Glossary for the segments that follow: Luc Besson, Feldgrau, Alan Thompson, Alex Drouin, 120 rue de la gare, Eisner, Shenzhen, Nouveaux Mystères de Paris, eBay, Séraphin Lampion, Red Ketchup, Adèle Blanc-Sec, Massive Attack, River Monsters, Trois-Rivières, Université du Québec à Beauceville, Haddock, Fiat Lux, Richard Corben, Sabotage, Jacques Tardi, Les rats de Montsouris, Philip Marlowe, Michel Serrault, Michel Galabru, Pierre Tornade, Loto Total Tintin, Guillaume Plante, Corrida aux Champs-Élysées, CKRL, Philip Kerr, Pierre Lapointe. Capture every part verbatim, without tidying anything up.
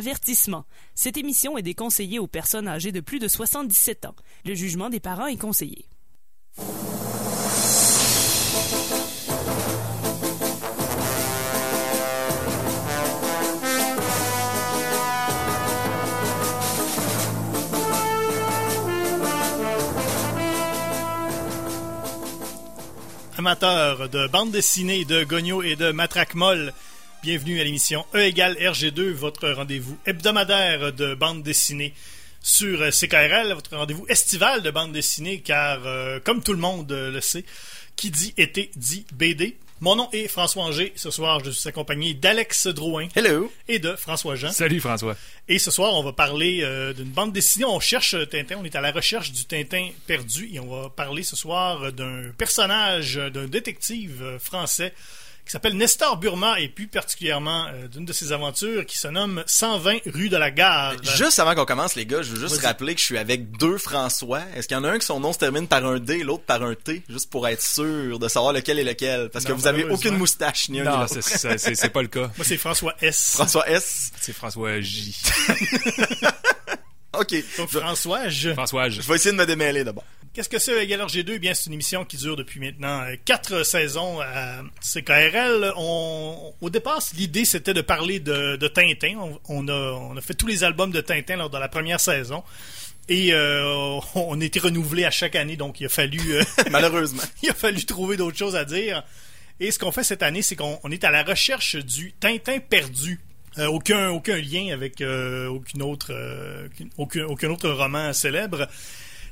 Avertissement. Cette émission est déconseillée aux personnes âgées de plus de soixante-dix-sept ans. Le jugement des parents est conseillé. Amateurs de bande dessinée, de gognos et de matraque molle, bienvenue à l'émission E égale R G deux, votre rendez-vous hebdomadaire de bande dessinée sur C K R L, votre rendez-vous estival de bande dessinée, car euh, comme tout le monde le sait, qui dit été dit B D. Mon nom est François Angers. Ce soir, je suis accompagné d'Alex Drouin. Hello. Et de François-Jean. Salut François. Et ce soir, on va parler euh, d'une bande dessinée. On cherche Tintin. On est à la recherche du Tintin perdu. Et on va parler ce soir d'un personnage, d'un détective français qui s'appelle Nestor Burma, et plus particulièrement euh, d'une de ses aventures qui se nomme cent vingt rue de la gare. Juste avant qu'on commence, les gars, je veux juste Vas-y. rappeler que je suis avec deux François. Est-ce qu'il y en a un que son nom se termine par un D et l'autre par un T, juste pour être sûr de savoir lequel est lequel? Parce non, que vous avez aucune moustache, ni un ni l'autre. Non, c'est, c'est, c'est pas le cas. Moi, c'est François S. François S. C'est François J. OK. Donc, François je... François je... je vais essayer de me démêler d'abord. Qu'est-ce que c'est Égal R G deux? Eh bien, c'est une émission qui dure depuis maintenant quatre saisons à C K R L. On... Au départ, l'idée, c'était de parler de, de Tintin. On, on, a, on a fait tous les albums de Tintin lors de la première saison. Et euh, on a été renouvelés à chaque année, donc il a fallu... Euh... Malheureusement. Il a fallu trouver d'autres choses à dire. Et ce qu'on fait cette année, c'est qu'on on est à la recherche du Tintin perdu. Euh, aucun, aucun lien avec euh, aucune autre, euh, aucun, aucun autre roman célèbre.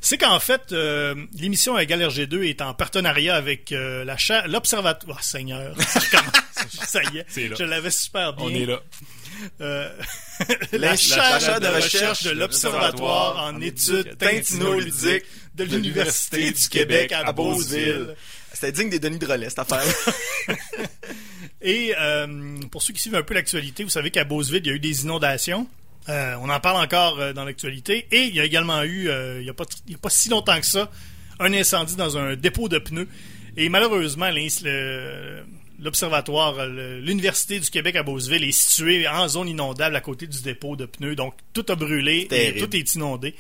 C'est qu'en fait, euh, l'émission à Égal R G deux est en partenariat avec euh, la cha- l'Observatoire... Oh, Seigneur! Ça recommence! Ça y est, c'est là. Je l'avais super bien. On est là. Euh, la, la chaire cha- de, de recherche de l'Observatoire de en études teintino-ludiques de l'Université du Québec à Beauceville. C'était digne des Denis de Relais, cette affaire. Et euh, pour ceux qui suivent un peu l'actualité, vous savez qu'à Beauceville, il y a eu des inondations. Euh, on en parle encore euh, dans l'actualité. Et il y a également eu, euh, il n'y a, a pas si longtemps que ça, un incendie dans un dépôt de pneus. Et malheureusement, les, le, l'Observatoire, le, l'Université du Québec à Beauceville est située en zone inondable à côté du dépôt de pneus. Donc, tout a brûlé et tout est inondé.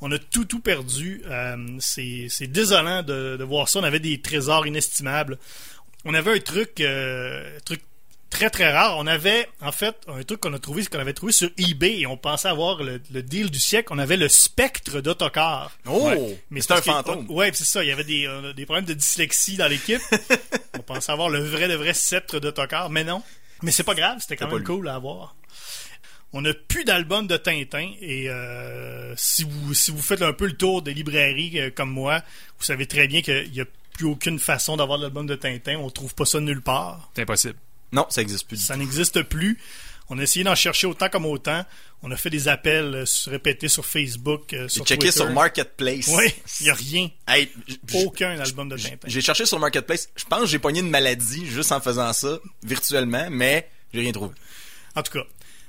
On a tout, tout perdu. Euh, c'est, c'est désolant de, de voir ça. On avait des trésors inestimables. On avait un truc, euh, truc très très rare. On avait en fait un truc qu'on a trouvé, qu'on avait trouvé sur eBay et on pensait avoir le, le deal du siècle. On avait le spectre d'autocar. Oh, ouais. Mais c'est un fantôme. Que, ouais, c'est ça. Il y avait des, euh, des problèmes de dyslexie dans l'équipe. On pensait avoir le vrai, le vrai sceptre d'autocar, mais non. Mais c'est pas grave. C'était quand c'est même cool à avoir. On n'a plus d'album de Tintin et euh, si vous si vous faites un peu le tour des librairies euh, comme moi, vous savez très bien qu'il y a plus aucune façon d'avoir de l'album de Tintin. On trouve pas ça nulle part. C'est impossible. Non, ça n'existe plus. Ça n'existe plus. On a essayé d'en chercher autant comme autant. On a fait des appels répétés sur Facebook, euh, sur j'ai Twitter. J'ai checké sur Marketplace. Oui, il n'y a rien. Hey, aucun album de Tintin. J'ai cherché sur Marketplace. Je pense que j'ai pogné une maladie juste en faisant ça, virtuellement, mais j'ai rien trouvé. En tout cas.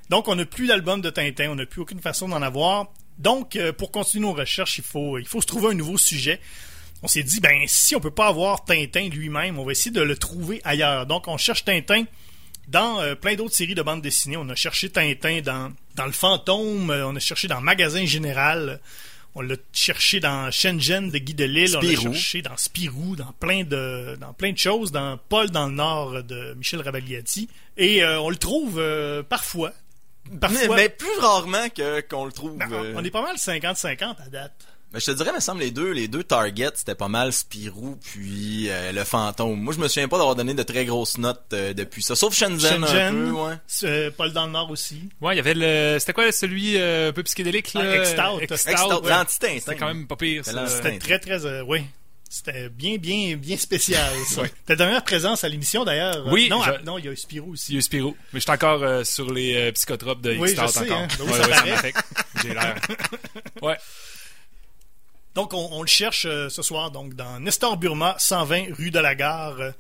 Donc, on n'a plus d'album de Tintin, on n'a plus aucune façon d'en avoir. Donc, euh, pour continuer nos recherches, il faut, il faut se trouver un nouveau sujet. On s'est dit, ben si on ne peut pas avoir Tintin lui-même, on va essayer de le trouver ailleurs. Donc, on cherche Tintin dans euh, plein d'autres séries de bandes dessinées. On a cherché Tintin dans, dans Le Fantôme, on a cherché dans Magasin Général, on l'a cherché dans Shenzhen de Guy Delisle, on l'a cherché dans Spirou, dans plein de dans plein de choses, dans Paul dans le Nord de Michel Rabagliati. Et euh, on le trouve euh, parfois. Parfois, mais, mais plus rarement que, qu'on le trouve. Non, euh... On est pas mal cinquante cinquante à date. Mais je te dirais, me semble, les deux, les deux targets, c'était pas mal Spirou puis euh, le fantôme. Moi, je me souviens pas d'avoir donné de très grosses notes euh, depuis ça. Sauf Shenzhen, Shenzhen un peu, ouais. Euh, Paul dans le Nord aussi. Ouais, il y avait le... C'était quoi, celui euh, un peu psychédélique, là? Ah, Extout. Extout, ouais. L'anti-Tintin. C'était quand même pas pire, ça. C'était très, très... Euh, oui. C'était bien, bien, bien spécial, ça. Oui. Ta dernière présence à l'émission, d'ailleurs. Oui. Non, je... non, il y a eu Spirou aussi. Il y a eu Spirou. Mais je suis encore euh, sur les euh, psychotropes de X-Star oui, encore. Hein? Donc, ouais, ça ouais, ça m'affecte. J'ai l'air. Ouais. Donc, on, on le cherche euh, ce soir, donc, dans Nestor Burma, cent vingt rue de la gare. Euh,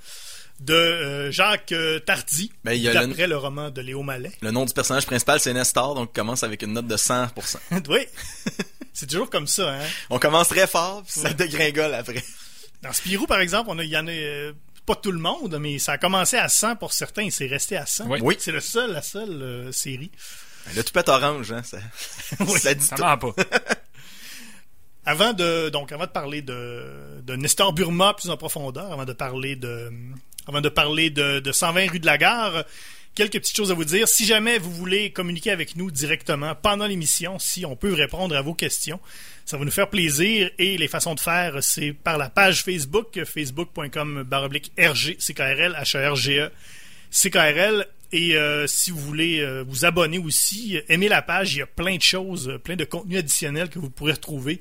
de euh, Jacques euh, Tardi, ben, d'après le... le roman de Léo Malet. Le nom du personnage principal, c'est Nestor, donc on commence avec une note de cent pour cent. Oui, c'est toujours comme ça. Hein? On commence très fort, puis ouais. Ça dégringole après. Dans Spirou, par exemple, on a, y en a euh, pas tout le monde, mais ça a commencé à cent pour certains et c'est resté à cent. Oui. Oui. C'est le seul, la seule euh, série. Le toupette orange, hein, ça, oui, ça dit ça tout. Ment pas. Avant de, donc, avant de parler de, de Nestor Burma plus en profondeur, avant de parler de, avant de parler de, de cent vingt rue de la gare, quelques petites choses à vous dire. Si jamais vous voulez communiquer avec nous directement pendant l'émission, si on peut répondre à vos questions, ça va nous faire plaisir. Et les façons de faire, c'est par la page Facebook, facebook point com slash R G C K R L H E R G E C K R L. Et euh, si vous voulez euh, vous abonner aussi, euh, aimer la page, il y a plein de choses, euh, plein de contenus additionnels que vous pourrez retrouver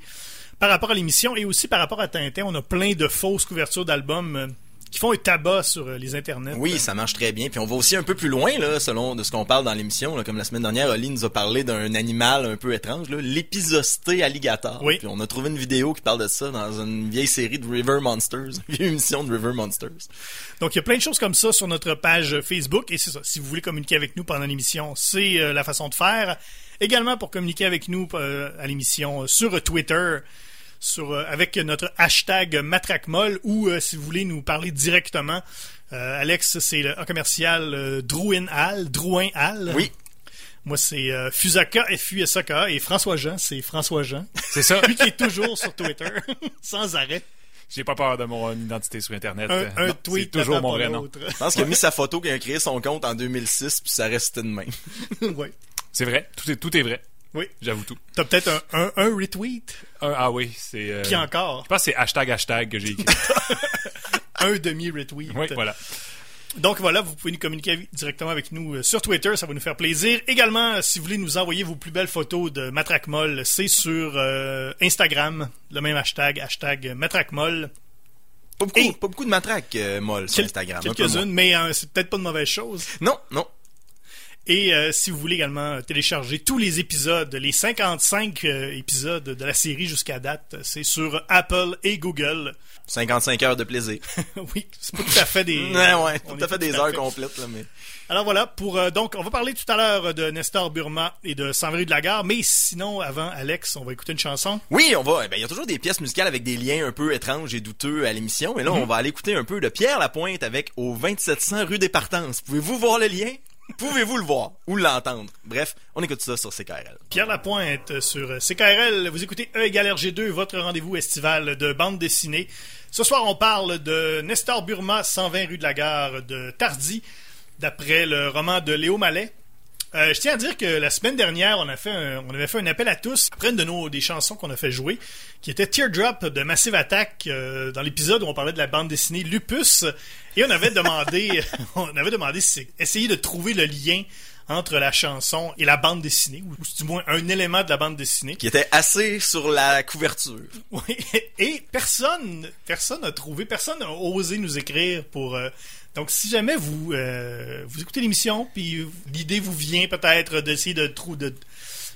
par rapport à l'émission et aussi par rapport à Tintin. On a plein de fausses couvertures d'albums euh, qui font un tabac sur euh, les internets. Oui, euh. ça marche très bien. Puis on va aussi un peu plus loin, là, selon de ce qu'on parle dans l'émission. Là, comme la semaine dernière, Oli nous a parlé d'un animal un peu étrange, là, l'épisosté alligator. Oui. Puis on a trouvé une vidéo qui parle de ça dans une vieille série de River Monsters, une vieille émission de River Monsters. Donc, il y a plein de choses comme ça sur notre page Facebook. Et c'est ça, si vous voulez communiquer avec nous pendant l'émission, c'est euh, la façon de faire. Également, pour communiquer avec nous euh, à l'émission euh, sur Twitter, sur euh, avec notre hashtag MatraqueMolle, ou euh, si vous voulez nous parler directement, euh, Alex, c'est le A commercial euh, Drouinal, Drouinal. Oui. Moi, c'est euh, Fusaka, F U S A K A, et François-Jean, c'est François-Jean. C'est ça. Lui qui est toujours sur Twitter, sans arrêt. J'ai pas peur de mon identité sur Internet. Un, un non, tweet, c'est toujours mon vrai nom. Je pense qu'il a mis sa photo qu'il a créé son compte en deux mille six, puis ça restait de même. Oui. C'est vrai. Tout est, tout est vrai. Oui. J'avoue tout. T'as peut-être un, un, un retweet. Un, ah oui, c'est... Euh, Qui encore? Je pense que c'est hashtag hashtag que j'ai écrit. Un demi-retweet. Oui, voilà. Donc voilà, vous pouvez nous communiquer directement avec nous sur Twitter, ça va nous faire plaisir. Également, si vous voulez nous envoyer vos plus belles photos de MatraqueMolle, c'est sur euh, Instagram, le même hashtag, hashtag MatraqueMolle. Pas beaucoup, et pas beaucoup de matraques euh, molles sur quel- Instagram. Quelques-unes, mais euh, c'est peut-être pas de mauvaise chose. Non, non. Et euh, si vous voulez également télécharger tous les épisodes, les cinquante-cinq euh, épisodes de la série jusqu'à date, c'est sur Apple et Google. cinquante-cinq heures de plaisir. Oui, c'est pas tout à fait des... ouais, ouais, tout, tout à fait des heures complètes. Là, mais... Alors voilà, pour euh, donc on va parler tout à l'heure de Nestor Burma et de cent vingt rue de la gare, mais sinon, avant, Alex, on va écouter une chanson. Oui, on va. Eh bien, il y a toujours des pièces musicales avec des liens un peu étranges et douteux à l'émission, mais là, mm-hmm. on va aller écouter un peu de Pierre Lapointe avec Au vingt-sept cents rue des Partance. Pouvez-vous voir le lien? Pouvez-vous le voir ou l'entendre? Bref, on écoute ça sur C K R L. Pierre Lapointe sur C K R L. Vous écoutez E égale R G deux, votre rendez-vous estival de bande dessinée. Ce soir, on parle de Nestor Burma, cent vingt rue de la gare de Tardi, d'après le roman de Léo Malet. Euh, je tiens à dire que la semaine dernière, on, a fait un, on avait fait un appel à tous après une de nos, des chansons qu'on a fait jouer, qui était Teardrop de Massive Attack, euh, dans l'épisode où on parlait de la bande dessinée Lupus, et on avait demandé, on avait demandé si, essayer de trouver le lien entre la chanson et la bande dessinée, ou du moins un élément de la bande dessinée. Qui était assez sur la couverture. Oui, et personne, personne n'a trouvé, personne n'a osé nous écrire pour... Euh, donc, si jamais vous euh, vous écoutez l'émission, puis l'idée vous vient peut-être d'essayer de trouver... De...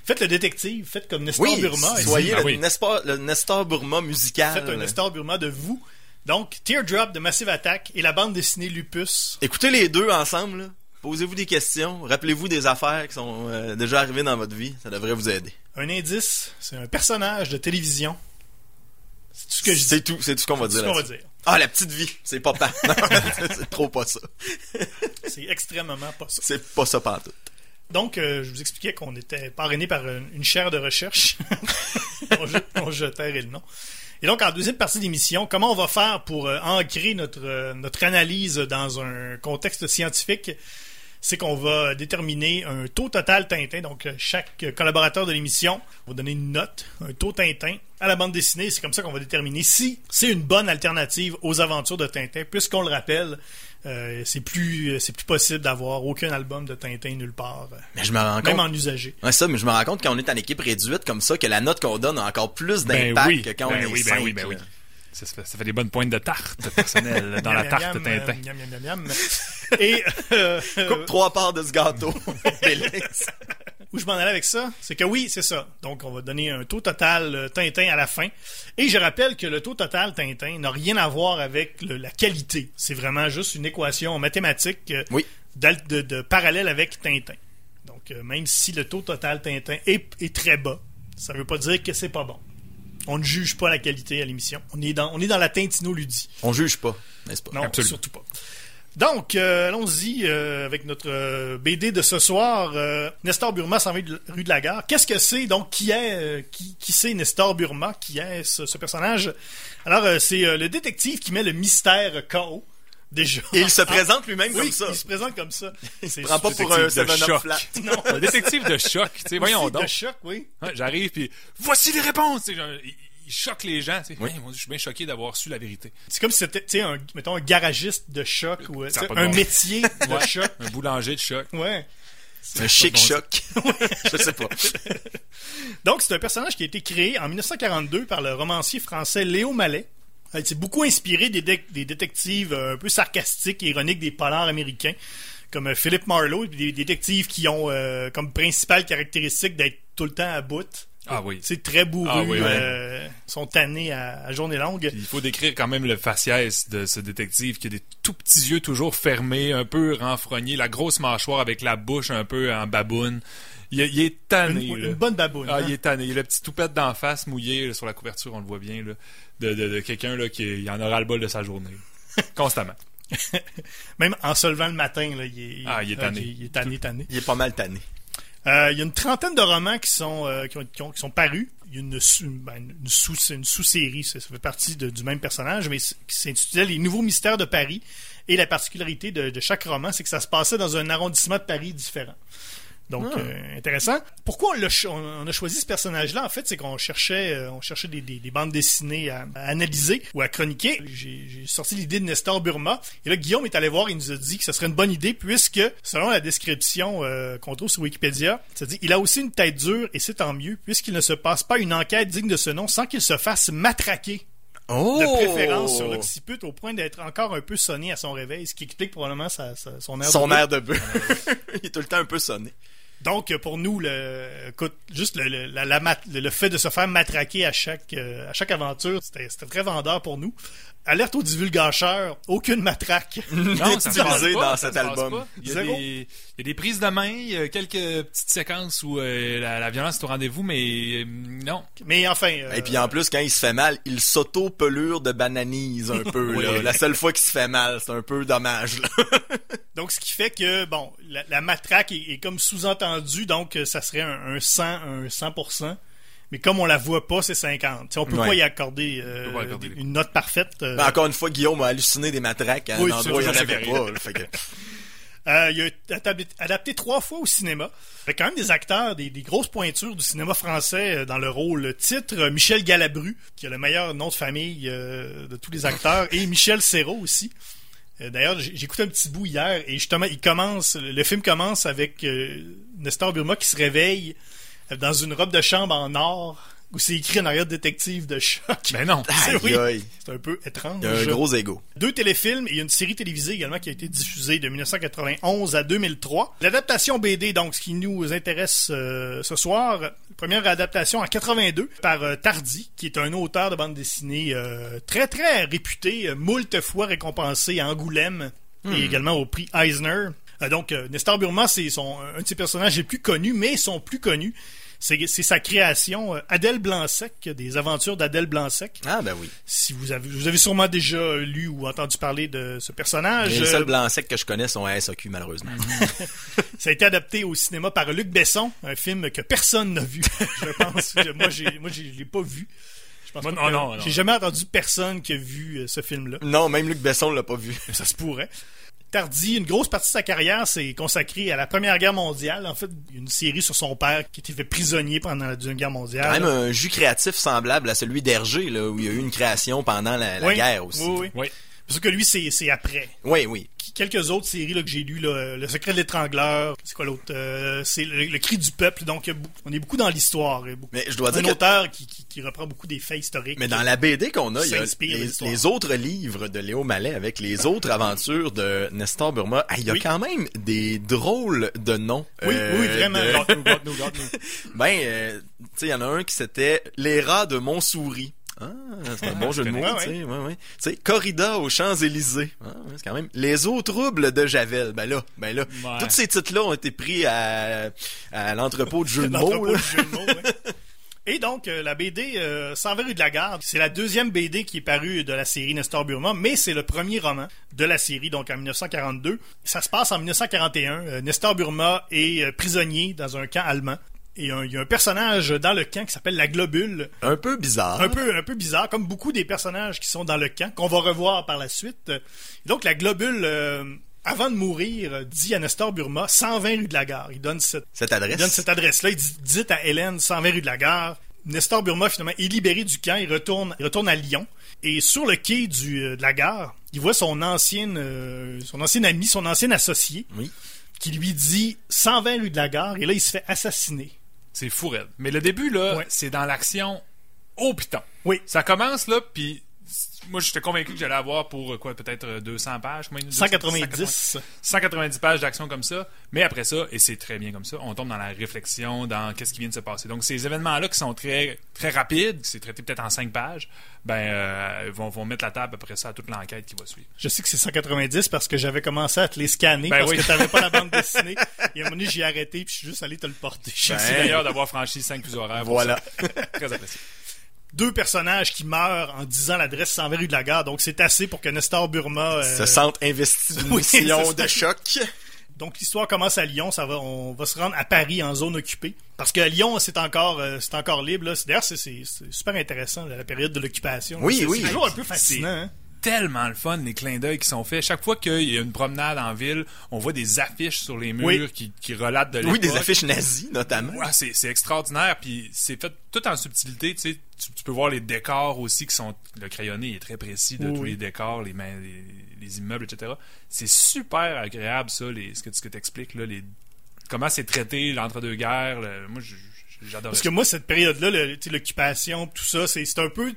Faites le détective, faites comme Nestor oui, Burma. Soyez le, ah oui. Nestor, le Nestor Burma musical. Faites un Nestor Burma de vous. Donc, Teardrop de Massive Attack et la bande dessinée Lupus. Écoutez les deux ensemble, là. Posez-vous des questions, rappelez-vous des affaires qui sont euh, déjà arrivées dans votre vie, ça devrait vous aider. Un indice, c'est un personnage de télévision. C'est tout ce que je c'est dis. Tout, c'est tout ce qu'on va c'est dire. C'est tout ce qu'on va dire. Ah, la petite vie, c'est pas pas. Non, c'est trop pas ça. C'est extrêmement pas ça. C'est pas ça pantoute. Donc, euh, je vous expliquais qu'on était parrainé par une, une chaire de recherche. on, je, on jetait le nom. Et donc, en deuxième partie d'émission, comment on va faire pour euh, ancrer notre, euh, notre analyse dans un contexte scientifique? C'est qu'on va déterminer un taux total Tintin. Donc, chaque collaborateur de l'émission va donner une note, un taux Tintin à la bande dessinée. C'est comme ça qu'on va déterminer si c'est une bonne alternative aux aventures de Tintin. Puisqu'on le rappelle, euh, c'est plus c'est plus possible d'avoir aucun album de Tintin nulle part. Mais je me rends compte, même en usagé. Ouais, ça, mais je me rends compte quand on est en équipe réduite comme ça, que la note qu'on donne a encore plus d'impact ben oui, que quand ben on oui, est ben cinq. Oui, ben oui. Ça, ça fait des bonnes pointes de tarte personnelle dans la tarte Tintin. Miam, miam, miam, miam. Et, euh, coupe trois parts de ce gâteau. Où je m'en allais avec ça, c'est que oui, c'est ça. Donc, on va donner un taux total Tintin à la fin. Et je rappelle que le taux total Tintin n'a rien à voir avec le, la qualité. C'est vraiment juste une équation mathématique oui. de, de parallèle avec Tintin. Donc, même si le taux total Tintin est, est très bas, ça ne veut pas dire que c'est pas bon. On ne juge pas la qualité à l'émission. On est dans, on est dans la teintino-ludie. On juge pas, n'est-ce pas? Non, absolument. Surtout pas. Donc, euh, allons-y euh, avec notre euh, B D de ce soir. Euh, Nestor Burma, cent vingt rue de la gare. Qu'est-ce que c'est? Donc, qui est euh, qui, qui c'est Nestor Burma? Qui est ce, ce personnage? Alors, euh, c'est euh, le détective qui met le mystère K O. Déjà. Et il se présente ah, lui-même oui, comme ça. Il se présente comme ça. Il se prend pas pour un seven-up flat. Non. Un détective de choc. Voyons donc. De choc, oui. Hein, j'arrive, puis voici les réponses. Genre, il, il choque les gens. Oui. Hey, mon Dieu, je suis bien choqué d'avoir su la vérité. C'est comme si c'était un, mettons, un garagiste de choc ou euh, un bon métier de ouais, choc. Un boulanger de choc. Ouais. C'est un chic bon choc. Je sais pas. Donc, c'est un personnage qui a été créé en dix-neuf cent quarante-deux par le romancier français Léo Malet. Elle s'est beaucoup inspirée des, dé- des détectives un peu sarcastiques et ironiques des polars américains, comme Philip Marlowe, des détectives qui ont euh, comme principale caractéristique d'être tout le temps à bout. Ah oui. C'est très bourru. Ah oui, ouais. euh, sont tannés à, à journée longue. Puis il faut décrire quand même le faciès de ce détective qui a des tout petits yeux toujours fermés, un peu renfrognés, la grosse mâchoire avec la bouche un peu en baboune. Il, il est tanné. Une, une bonne baboune. Ah, hein? Il est tanné. Il a la petite toupette d'en face mouillée là, sur la couverture, on le voit bien, là, de, de, de quelqu'un là, qui il en aura le bol de sa journée. Constamment. Même en se levant le matin, là, il, il, ah, il est tanné. Okay, il est tanné, tanné. Il est pas mal tanné. Euh, il y a une trentaine de romans qui sont, euh, qui ont, qui ont, qui sont parus. Il y a une, une, une, sous, une sous-série, ça fait partie de, du même personnage, mais qui s'intitulait Les Nouveaux Mystères de Paris. Et la particularité de, de chaque roman, c'est que ça se passait dans un arrondissement de Paris différent. Donc, ah. euh, intéressant. Pourquoi on, l'a cho- on a choisi ce personnage-là, en fait, c'est qu'on cherchait euh, on cherchait des, des, des bandes dessinées à, à analyser ou à chroniquer. J'ai, j'ai sorti l'idée de Nestor Burma. Et là, Guillaume est allé voir et nous a dit que ce serait une bonne idée puisque, selon la description euh, qu'on trouve sur Wikipédia, ça dit « Il a aussi une tête dure et c'est tant mieux puisqu'il ne se passe pas une enquête digne de ce nom sans qu'il se fasse matraquer. » Oh! De préférence sur l'occiput au point d'être encore un peu sonné à son réveil, ce qui explique probablement sa, sa, son air son de bœuf. Son air de bœuf. Il est tout le temps un peu sonné. Donc, pour nous, le, écoute, juste le, le, la, la, le, le fait de se faire matraquer à chaque, euh, à chaque aventure, c'était, c'était très vendeur pour nous. Alerte aux divulgateurs, aucune matraque non, ça utilisée pas, dans ça cet album. Il y, des, il y a des prises de main, il y a quelques petites séquences où euh, la, la violence est au rendez-vous, mais euh, non. Mais enfin... Euh... Et puis en plus, quand il se fait mal, il s'auto-pelure de bananise un peu. Là. La seule fois qu'il se fait mal, c'est un peu dommage. Là. Donc, ce qui fait que, bon, la, la matraque est, est comme sous-entendue, donc ça serait un, un cent pour cent. Mais comme on la voit pas, c'est cinquante. T'sais, on peut ouais. pas y accorder, euh, pas accorder une note parfaite. Euh... Ben, encore une fois, Guillaume a halluciné des matraques à un oui, endroit où il n'y en avait pas. Là, fait que... euh, il a été adapté trois fois au cinéma. Il y a quand même des acteurs, des, des grosses pointures du cinéma français dans le rôle titre. Michel Galabru, qui a le meilleur nom de famille euh, de tous les acteurs, et Michel Serrault aussi. D'ailleurs, j'écoutais un petit bout hier et justement, il commence, le film commence avec euh, Nestor Burma qui se réveille dans une robe de chambre en or où c'est écrit en arrière détective de choc. Mais non, c'est, oui, c'est un peu étrange. Il y a un gros ego. Deux téléfilms et une série télévisée également qui a été diffusée de dix-neuf cent quatre-vingt-onze à deux mille trois. L'adaptation B D, donc, ce qui nous intéresse euh, ce soir. Première adaptation en quatre-vingt-deux par euh, Tardi, qui est un auteur de bande dessinée euh, très, très réputé, euh, moult fois récompensé à Angoulême hmm. et également au prix Eisner. Euh, donc, euh, Nestor Burma, c'est son, un de ses personnages les plus connus, mais son plus connu. C'est, c'est sa création, euh, Adèle Blanc-Sec, des aventures d'Adèle Blanc-Sec. Ah, ben oui. Si vous avez, vous avez sûrement déjà lu ou entendu parler de ce personnage. Les euh, seuls Blanc-Sec que je connais sont à S A Q, malheureusement. Ça a été adapté au cinéma par Luc Besson, un film que personne n'a vu, je pense. Moi, j'ai, moi, je l'ai pas vu. Moi, non, non, non. J'ai jamais entendu personne qui a vu euh, ce film-là. Non, même Luc Besson l'a pas vu. Ça se pourrait. Tardi, une grosse partie de sa carrière s'est consacrée à la Première Guerre mondiale. En fait, une série sur son père qui était fait prisonnier pendant la Deuxième Guerre mondiale. Quand même un jus créatif semblable à celui d'Hergé, là, où il y a eu une création pendant la, la oui, guerre aussi. Oui, oui. oui. Parce que lui, c'est, c'est après. Oui, oui. Quelques autres séries là, que j'ai lues, là, Le Secret de l'étrangleur, c'est quoi l'autre? Euh, c'est le, le Cri du peuple, donc on est beaucoup dans l'histoire. Beaucoup, mais je dois dire un que... auteur qui, qui, qui reprend beaucoup des faits historiques. Mais dans la B D qu'on a, il y a les, les autres livres de Léo Malet avec les autres aventures de Nestor Burma. Ah, il y a oui. quand même des drôles de noms. Oui, euh, oui, vraiment. De... God, God, God, God, God. Ben, euh, tu sais, il y en a un qui c'était Les rats de Montsouris. Ah, c'est un bon ah, jeu de mots, tu sais, ouais, ouais. Tu sais, Corrida aux Champs-Élysées. Ah, ouais, c'est quand même Les eaux troubles de Javel. Ben là, ben là, ouais. Tous ces titres-là ont été pris à, à l'entrepôt de jeux de mots. L'entrepôt de jeux de mots, ouais. Et donc, euh, la B D euh, cent vingt rue de la gare, c'est la deuxième B D qui est parue de la série Nestor Burma, mais c'est le premier roman de la série, donc en dix-neuf cent quarante-deux. Ça se passe en dix-neuf cent quarante et un. Euh, Nestor Burma est euh, prisonnier dans un camp allemand. Et il y a un personnage dans le camp qui s'appelle la Globule. Un peu bizarre. Un peu, un peu bizarre, comme beaucoup des personnages qui sont dans le camp, qu'on va revoir par la suite. Et donc, la Globule... Euh, avant de mourir, dit à Nestor Burma, cent vingt rue de la gare. Il donne cette, cette adresse. Il donne cette adresse-là. Il dit, dites à Hélène, cent vingt rue de la gare. Nestor Burma, finalement, est libéré du camp. Il retourne, il retourne à Lyon. Et sur le quai du, euh, de la gare, il voit son ancienne, euh, son ancien ami, son ancien associé, oui, qui lui dit cent vingt rue de la gare. Et là, il se fait assassiner. C'est fou, raide. Mais le début, là, ouais, c'est dans l'action au piton. Oui. Ça commence, là, puis... Moi, j'étais convaincu que j'allais avoir pour quoi, peut-être deux cents pages, moins cent quatre-vingt-dix. cent quatre-vingt-dix pages d'action comme ça. Mais après ça, et c'est très bien comme ça, on tombe dans la réflexion, dans qu'est-ce qui vient de se passer. Donc, ces événements-là qui sont très, très rapides, qui sont traités peut-être en cinq pages, ben, euh, vont, vont mettre la table après ça à toute l'enquête qui va suivre. Je sais que c'est cent quatre-vingt-dix parce que j'avais commencé à te les scanner, ben parce oui. que t'avais pas la bande dessinée. Et à un moment donné, j'ai arrêté puis je suis juste allé te le porter. Je suis ben, d'ailleurs d'avoir franchi cinq fuseaux horaires. Voilà. Très apprécié. Deux personnages qui meurent en disant l'adresse cent vingt rue de la gare. Donc, c'est assez pour que Nestor Burma... Euh... se sente investi d'une mission oui, de choc. Donc, l'histoire commence à Lyon. Ça va, on va se rendre à Paris, en zone occupée. Parce que Lyon, c'est encore, euh, c'est encore libre. Là. D'ailleurs, c'est, c'est, c'est super intéressant, là, la période de l'occupation. Oui, c'est, oui. C'est toujours un peu fascinant, hein? Tellement le fun, les clins d'œil qui sont faits. Chaque fois qu'il y a une promenade en ville, on voit des affiches sur les murs oui. qui, qui relatent de l'époque. Oui, des affiches nazies, notamment. Ouais, c'est, c'est extraordinaire, puis c'est fait tout en subtilité. Tu sais, tu, tu peux voir les décors aussi qui sont... Le crayonné est très précis de oui. tous les décors, les, les, les immeubles, et cetera. C'est super agréable, ça, les, ce que tu t'expliques, là, les, comment c'est traité, l'entre-deux-guerres. Le, moi, j'adore. Parce que moi, cette période-là, le, l'occupation, tout ça, c'est, c'est un peu...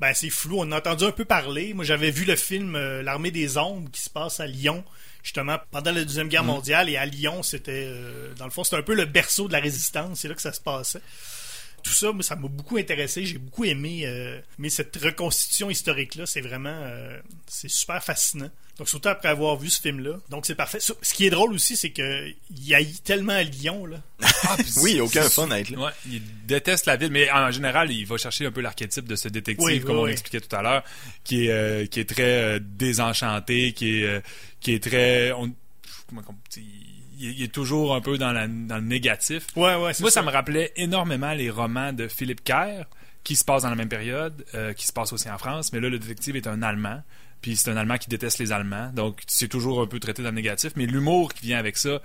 Ben, c'est flou, on a entendu un peu parler. Moi, j'avais vu le film euh, L'Armée des Ombres qui se passe à Lyon, justement, pendant la Deuxième Guerre mmh. mondiale. Et à Lyon, c'était, euh, dans le fond, c'était un peu le berceau de la résistance. C'est là que ça se passait. Tout ça, moi, ça m'a beaucoup intéressé. J'ai beaucoup aimé. Euh, mais cette reconstitution historique-là, c'est vraiment... Euh, c'est super fascinant. Donc, surtout après avoir vu ce film-là. Donc, c'est parfait. Ce qui est drôle aussi, c'est qu'il haït tellement à Lyon, là. Ah, oui, aucun fun à être là. Ouais, il déteste la ville, mais en général, il va chercher un peu l'archétype de ce détective, oui, comme oui, on oui. expliquait tout à l'heure, qui est, euh, qui est très euh, désenchanté, qui est, euh, qui est très... On, comment on dit... Il est toujours un peu dans, la, dans le négatif. Ouais, ouais, c'est Moi, ça, ça me rappelait énormément les romans de Philip Kerr, qui se passent dans la même période, euh, qui se passent aussi en France. Mais là, le détective est un Allemand, puis c'est un Allemand qui déteste les Allemands. Donc, c'est toujours un peu traité dans le négatif. Mais l'humour qui vient avec ça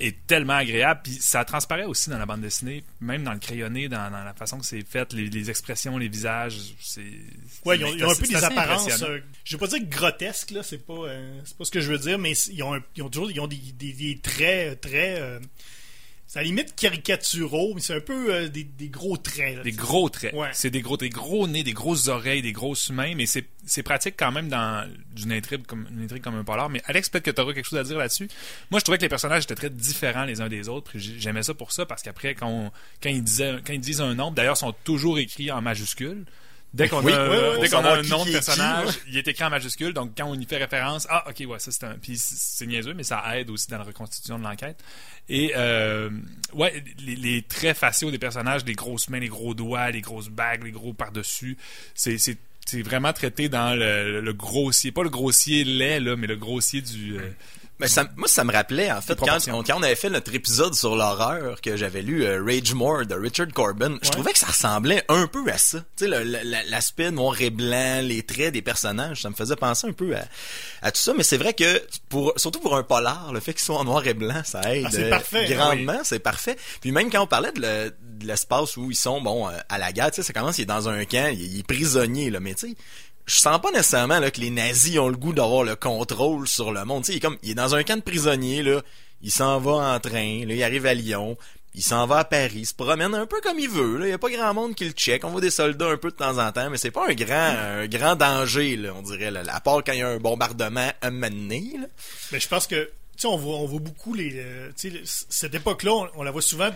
est tellement agréable. Puis ça transparaît aussi dans la bande dessinée, même dans le crayonné, dans, dans la façon que c'est fait, les, les expressions, les visages. C'est, c'est ouais, ils ont, ils ont un peu des apparences. Euh, je ne vais pas dire grotesques, là, c'est pas, euh, c'est pas ce que je veux dire, mais ils ont, un, ils ont toujours ils ont des, des, des traits très. Euh, c'est à la limite caricaturaux, mais c'est un peu euh, des, des gros traits. Là, des gros traits. Ouais. C'est des gros, des gros nez, des grosses oreilles, des grosses mains, mais c'est, c'est pratique quand même dans une intrigue comme, une intrigue comme un polar. Mais Alex, peut-être que tu auras quelque chose à dire là-dessus. Moi, je trouvais que les personnages étaient très différents les uns des autres, puis j'aimais ça pour ça, parce qu'après, quand, on, quand, ils, disaient, quand ils disent un nombre, d'ailleurs, ils sont toujours écrits en majuscules. Dès qu'on oui, a, oui, oui, dès qu'on a un nom de personnage, qui, ouais. il est écrit en majuscule, donc quand on y fait référence, ah, ok, ouais, ça c'est un... Puis c'est niaiseux, mais ça aide aussi dans la reconstitution de l'enquête. Et, euh, ouais, les, les traits faciaux des personnages, les grosses mains, les gros doigts, les grosses bagues, les gros par-dessus, c'est, c'est, c'est vraiment traité dans le, le grossier, pas le grossier laid, là, mais le grossier du... Euh, Mais ça, moi, ça me rappelait, en fait, quand on, quand on avait fait notre épisode sur l'horreur que j'avais lu, euh, Rage More de Richard Corben, ouais. je trouvais que ça ressemblait un peu à ça. Tu sais, le, le, l'aspect noir et blanc, les traits des personnages, ça me faisait penser un peu à, à tout ça. Mais c'est vrai que, pour surtout pour un polar, le fait qu'ils soient en noir et blanc, ça aide ah, c'est parfait, grandement, oui. c'est parfait. Puis même quand on parlait de, le, de l'espace où ils sont, bon, à la guerre, tu sais, ça commence, il est dans un camp, il, il est prisonnier, là, mais tu sais... Je sens pas nécessairement là, que les nazis ont le goût d'avoir le contrôle sur le monde. Tu sais, il est comme il est dans un camp de prisonniers, là, il s'en va en train, là, il arrive à Lyon, il s'en va à Paris, il se promène un peu comme il veut. Là. Il y a pas grand monde qui le check. On voit des soldats un peu de temps en temps, mais c'est pas un grand un grand danger, là, on dirait, là, à part quand il y a un bombardement à mener. Là. Mais je pense que tu sais, on voit, on voit beaucoup les. Euh, tu sais, cette époque-là, on, on la voit souvent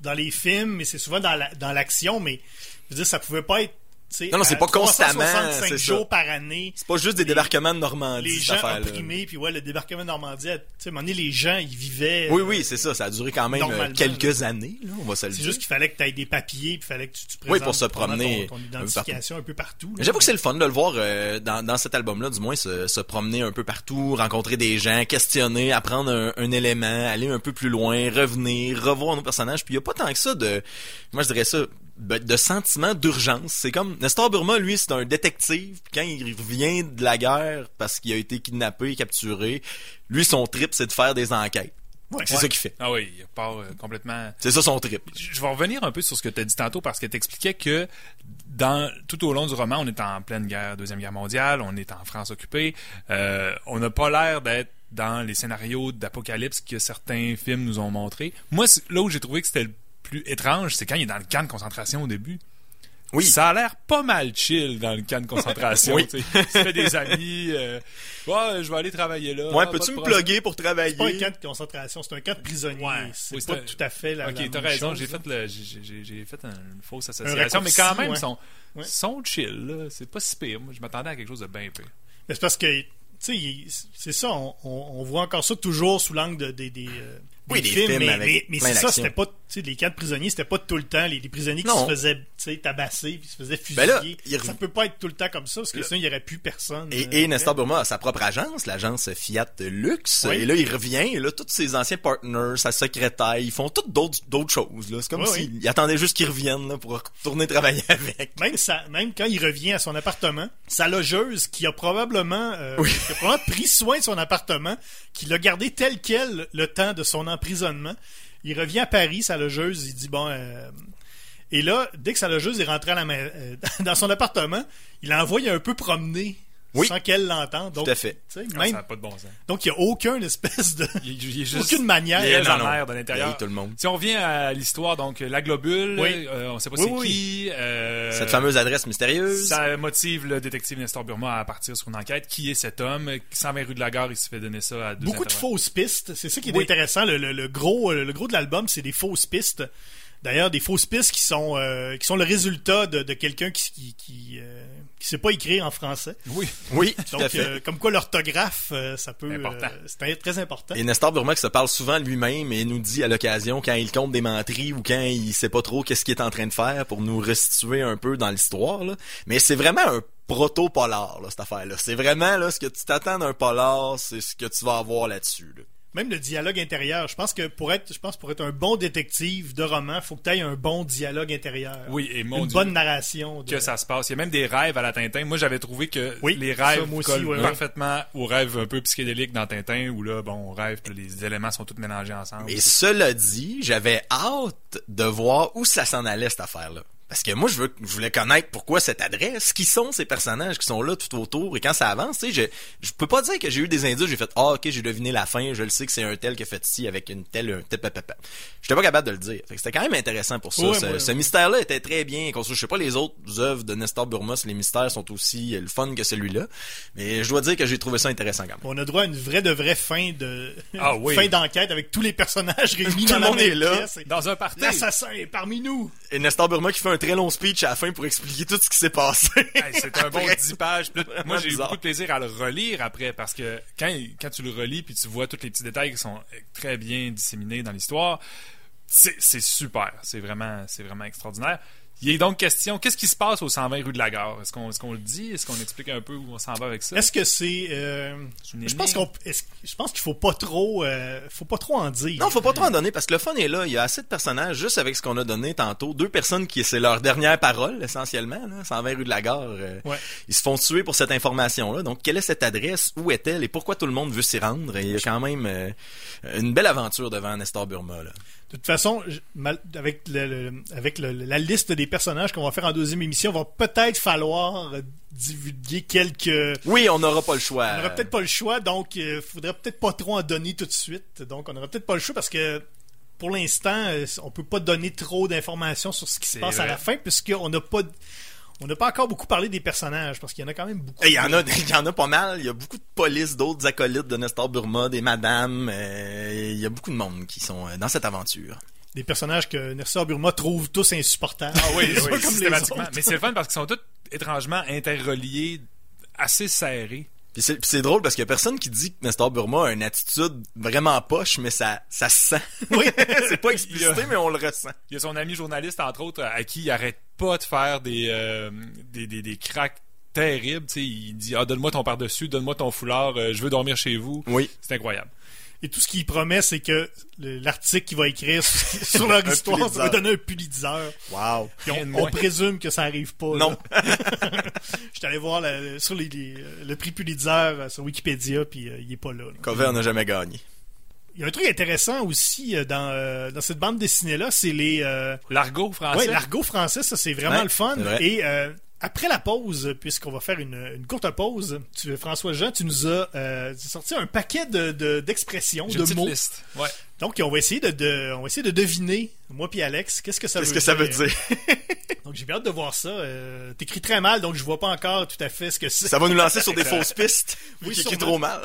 dans les films, mais c'est souvent dans la, dans l'action, mais je veux dire, ça pouvait pas être T'sais, non, non, c'est pas constamment. soixante-cinq jours ça. Par année. C'est pas juste des les, débarquements de Normandie. Les gens imprimés, puis ouais, le débarquement de Normandie, tu sais, à un moment donné, les gens, ils vivaient. Oui, oui, c'est ça. Ça a duré quand même quelques là. années, là, on va se le dire. C'est juste qu'il fallait que tu aies des papiers, puis il fallait que tu, tu présentes oui, pour se promener ton, ton identification un peu partout. Un peu partout là, j'avoue ouais. que c'est le fun de le voir euh, dans, dans cet album-là, du moins, se, se promener un peu partout, rencontrer des gens, questionner, apprendre un, un élément, aller un peu plus loin, revenir, revoir nos personnages. Puis il n'y a pas tant que ça de. Moi, je dirais ça. De sentiment d'urgence. C'est comme Nestor Burma, lui, c'est un détective. Puis quand il revient de la guerre parce qu'il a été kidnappé, capturé, lui, son trip, c'est de faire des enquêtes. Ouais, c'est ouais. ça qu'il fait. Ah oui, il part euh, complètement... C'est ça son trip. Je vais revenir un peu sur ce que tu as dit tantôt parce que tu expliquais que dans tout au long du roman, on est en pleine guerre, Deuxième Guerre mondiale, on est en France occupée. Euh, on n'a pas l'air d'être dans les scénarios d'apocalypse que certains films nous ont montrés. Moi, là où j'ai trouvé que c'était le plus étrange, c'est quand il est dans le camp de concentration au début. Oui. Ça a l'air pas mal chill dans le camp de concentration. Oui. Tu se fait des amis. Euh, oh, je vais aller travailler là. Ouais, ah, peux-tu me plugger pour travailler? C'est pas un camp de concentration, c'est un camp de prisonniers. Ouais. C'est oui, pas c'est... tout à fait la, okay, la même t'as raison, chose, j'ai, fait le, j'ai, j'ai, j'ai fait une fausse association. Un mais quand même, ils ouais. sont, ouais. sont chill. Là. C'est pas si pire. Moi, je m'attendais à quelque chose de bien pire. Mais c'est parce que, tu sais, c'est ça, on, on voit encore ça toujours sous l'angle de, des... des euh, Des oui, des films, films mais, mais, mais c'est d'action. Ça, c'était pas, tu sais, les quatre prisonniers, c'était pas tout le temps les, les prisonniers qui non. se faisaient, tu sais, tabasser, puis se faisaient fusiller. Ben là, il... Ça peut pas être tout le temps comme ça, parce que là. Sinon, il y aurait plus personne. Et, et, euh, et Nestor Burma a sa propre agence, l'agence Fiat Luxe. Oui. Et là, il revient, et là, tous ses anciens partners, sa secrétaire, ils font toutes d'autres, d'autres choses, là. C'est comme oui, s'il oui. attendait juste qu'ils reviennent, là, pour retourner travailler avec. Même ça, même quand il revient à son appartement, sa logeuse, qui a probablement, euh, oui. qui a probablement pris soin de son appartement, qui l'a gardé tel quel le temps de son emprisonnement. Il revient à Paris, sa logeuse, il dit bon... Euh... Et là, dès que sa logeuse est rentrée à la ma... dans son appartement, il l'a envoyé un peu promener oui. sans qu'elle l'entende. Donc, tout à fait. Même... Non, ça n'a pas de bon sens. Donc, il n'y a aucune espèce de... Il, il juste... Aucune manière. Il y a la mer de l'intérieur. Tout le monde. Si on revient à l'histoire, donc, la globule, oui. euh, on ne sait pas oui, c'est oui. qui. Euh... Cette fameuse adresse mystérieuse. Ça motive le détective Nestor Burma à partir sur une enquête. Qui est cet homme? cent vingt rue de la gare, il se fait donner ça à deux Beaucoup de fausses pistes. C'est ça qui est oui. intéressant. Le, le, le, gros, le gros de l'album, c'est des fausses pistes. D'ailleurs, des fausses pistes qui sont euh, qui sont le résultat de, de quelqu'un qui qui qui, euh, qui sait pas écrire en français. Oui, oui. Donc, tout à fait. Euh, comme quoi l'orthographe, euh, ça peut important. Euh, c'est très important. Et Nestor Burma qui se parle souvent lui-même et nous dit à l'occasion quand il compte des menteries ou quand il sait pas trop qu'est-ce qu'il est en train de faire pour nous restituer un peu dans l'histoire. Là. Mais c'est vraiment un proto-polar là, cette affaire-là. C'est vraiment là ce que tu t'attends d'un polar, c'est ce que tu vas avoir là-dessus. Là. Même le dialogue intérieur, je pense que pour être, je pense pour être un bon détective de roman, faut que tu aies un bon dialogue intérieur. Oui, et mon une Dieu, bonne narration. De... Que ça se passe. Il y a même des rêves à la Tintin. Moi, j'avais trouvé que oui, les rêves collent aussi, ouais, parfaitement ouais. aux rêves un peu psychédéliques dans Tintin, où là, bon, on rêve, les éléments sont tous mélangés ensemble. Mais cela dit, j'avais hâte de voir où ça s'en allait, cette affaire-là. Parce que moi, je, veux, je voulais connaître pourquoi cette adresse, qui sont ces personnages qui sont là tout autour, et quand ça avance, tu sais, je, je peux pas dire que j'ai eu des indices, j'ai fait « Ah, ok, j'ai deviné la fin, je le sais que c'est un tel qui a fait ci avec une telle, un tel papapap. » J'étais pas capable de le dire. Fait que c'était quand même intéressant pour ça. Oui, ce, oui, ce oui. mystère-là était très bien construit. Je sais pas les autres œuvres de Nestor Burma, si les mystères sont aussi le fun que celui-là, mais je dois dire que j'ai trouvé ça intéressant quand même. On a droit à une vraie de vraie fin de ah, oui. fin d'enquête avec tous les personnages réunis dans la même pièce. Dans un party. L'assassin est parmi nous. Et Nestor Burma qui fait un très long speech à la fin pour expliquer tout ce qui s'est passé. Hey, c'est un bon dix pages. Moi, j'ai eu beaucoup de plaisir à le relire après parce que quand, quand tu le relis puis tu vois tous les petits détails qui sont très bien disséminés dans l'histoire, c'est, c'est super. C'est vraiment, c'est vraiment extraordinaire. Il est donc question, qu'est-ce qui se passe au cent vingt rue de la gare? Est-ce qu'on, est-ce qu'on le dit? Est-ce qu'on explique un peu où on s'en va avec ça? Est-ce que c'est... Euh, je pense qu'on, je pense qu'il faut pas trop euh, faut pas trop en dire. Non, faut pas trop en donner parce que le fun est là. Il y a assez de personnages, juste avec ce qu'on a donné tantôt. Deux personnes qui, c'est leur dernière parole, essentiellement, là, cent vingt rue de la gare. Euh, ouais. Ils se font tuer pour cette information-là. Donc, quelle est cette adresse? Où est-elle? Et pourquoi tout le monde veut s'y rendre? Et il y a quand même euh, une belle aventure devant Nestor Burma, là. De toute façon, avec, le, le, avec le, la liste des personnages qu'on va faire en deuxième émission, va peut-être falloir divulguer quelques... Oui, on n'aura pas le choix. On n'aura peut-être pas le choix, donc il ne faudrait peut-être pas trop en donner tout de suite. Donc on n'aura peut-être pas le choix parce que, pour l'instant, on ne peut pas donner trop d'informations sur ce qui se passe vrai. À la fin, puisqu'on n'a pas... On n'a pas encore beaucoup parlé des personnages, parce qu'il y en a quand même beaucoup. Il y en a, il y en a pas mal. Il y a beaucoup de police, d'autres acolytes de Nestor Burma, des madames. Euh, il y a beaucoup de monde qui sont dans cette aventure. Des personnages que Nestor Burma trouve tous insupportables. Ah oui, oui, oui comme systématiquement. Les autres. Mais c'est le fun parce qu'ils sont tous étrangement interreliés, assez serrés. Puis c'est, puis c'est drôle parce qu'il y a personne qui dit que Nestor Burma a une attitude vraiment poche, mais ça, ça se sent. Oui, c'est pas explicité, a, mais on le ressent. Il y a son ami journaliste, entre autres, à qui il arrête pas de faire des, euh, des, des, des cracks terribles. T'sais, il dit « Ah, donne-moi ton par-dessus, donne-moi ton foulard, euh, je veux dormir chez vous. » Oui. C'est incroyable. Et tout ce qu'il promet, c'est que l'article qu'il va écrire sur leur histoire, ça va donner un Pulitzer. Wow. On, on présume que ça n'arrive pas. Non. Je suis allé voir la, sur les, les, le prix Pulitzer sur Wikipédia, puis euh, il n'est pas là. là. Cover n'a jamais gagné. Il y a un truc intéressant aussi dans, euh, dans cette bande dessinée-là, c'est les... Euh... l'argot français. Oui, l'argot français, ça, c'est vraiment ouais, le fun. Vrai. Et... Euh, après la pause, puisqu'on va faire une, une courte pause, tu, François-Jean, tu nous as euh, sorti un paquet de, de, d'expressions, j'ai de une mots. Liste. Ouais. Donc, on va essayer de, de, on va essayer de deviner, moi puis Alex, qu'est-ce que ça qu'est-ce veut que dire. Qu'est-ce que ça veut dire? Donc, j'ai hâte de voir ça. Euh, t'écris très mal, donc je vois pas encore tout à fait ce que c'est. Ça va nous lancer sur des fausses pistes. Oui, t'écris trop mal.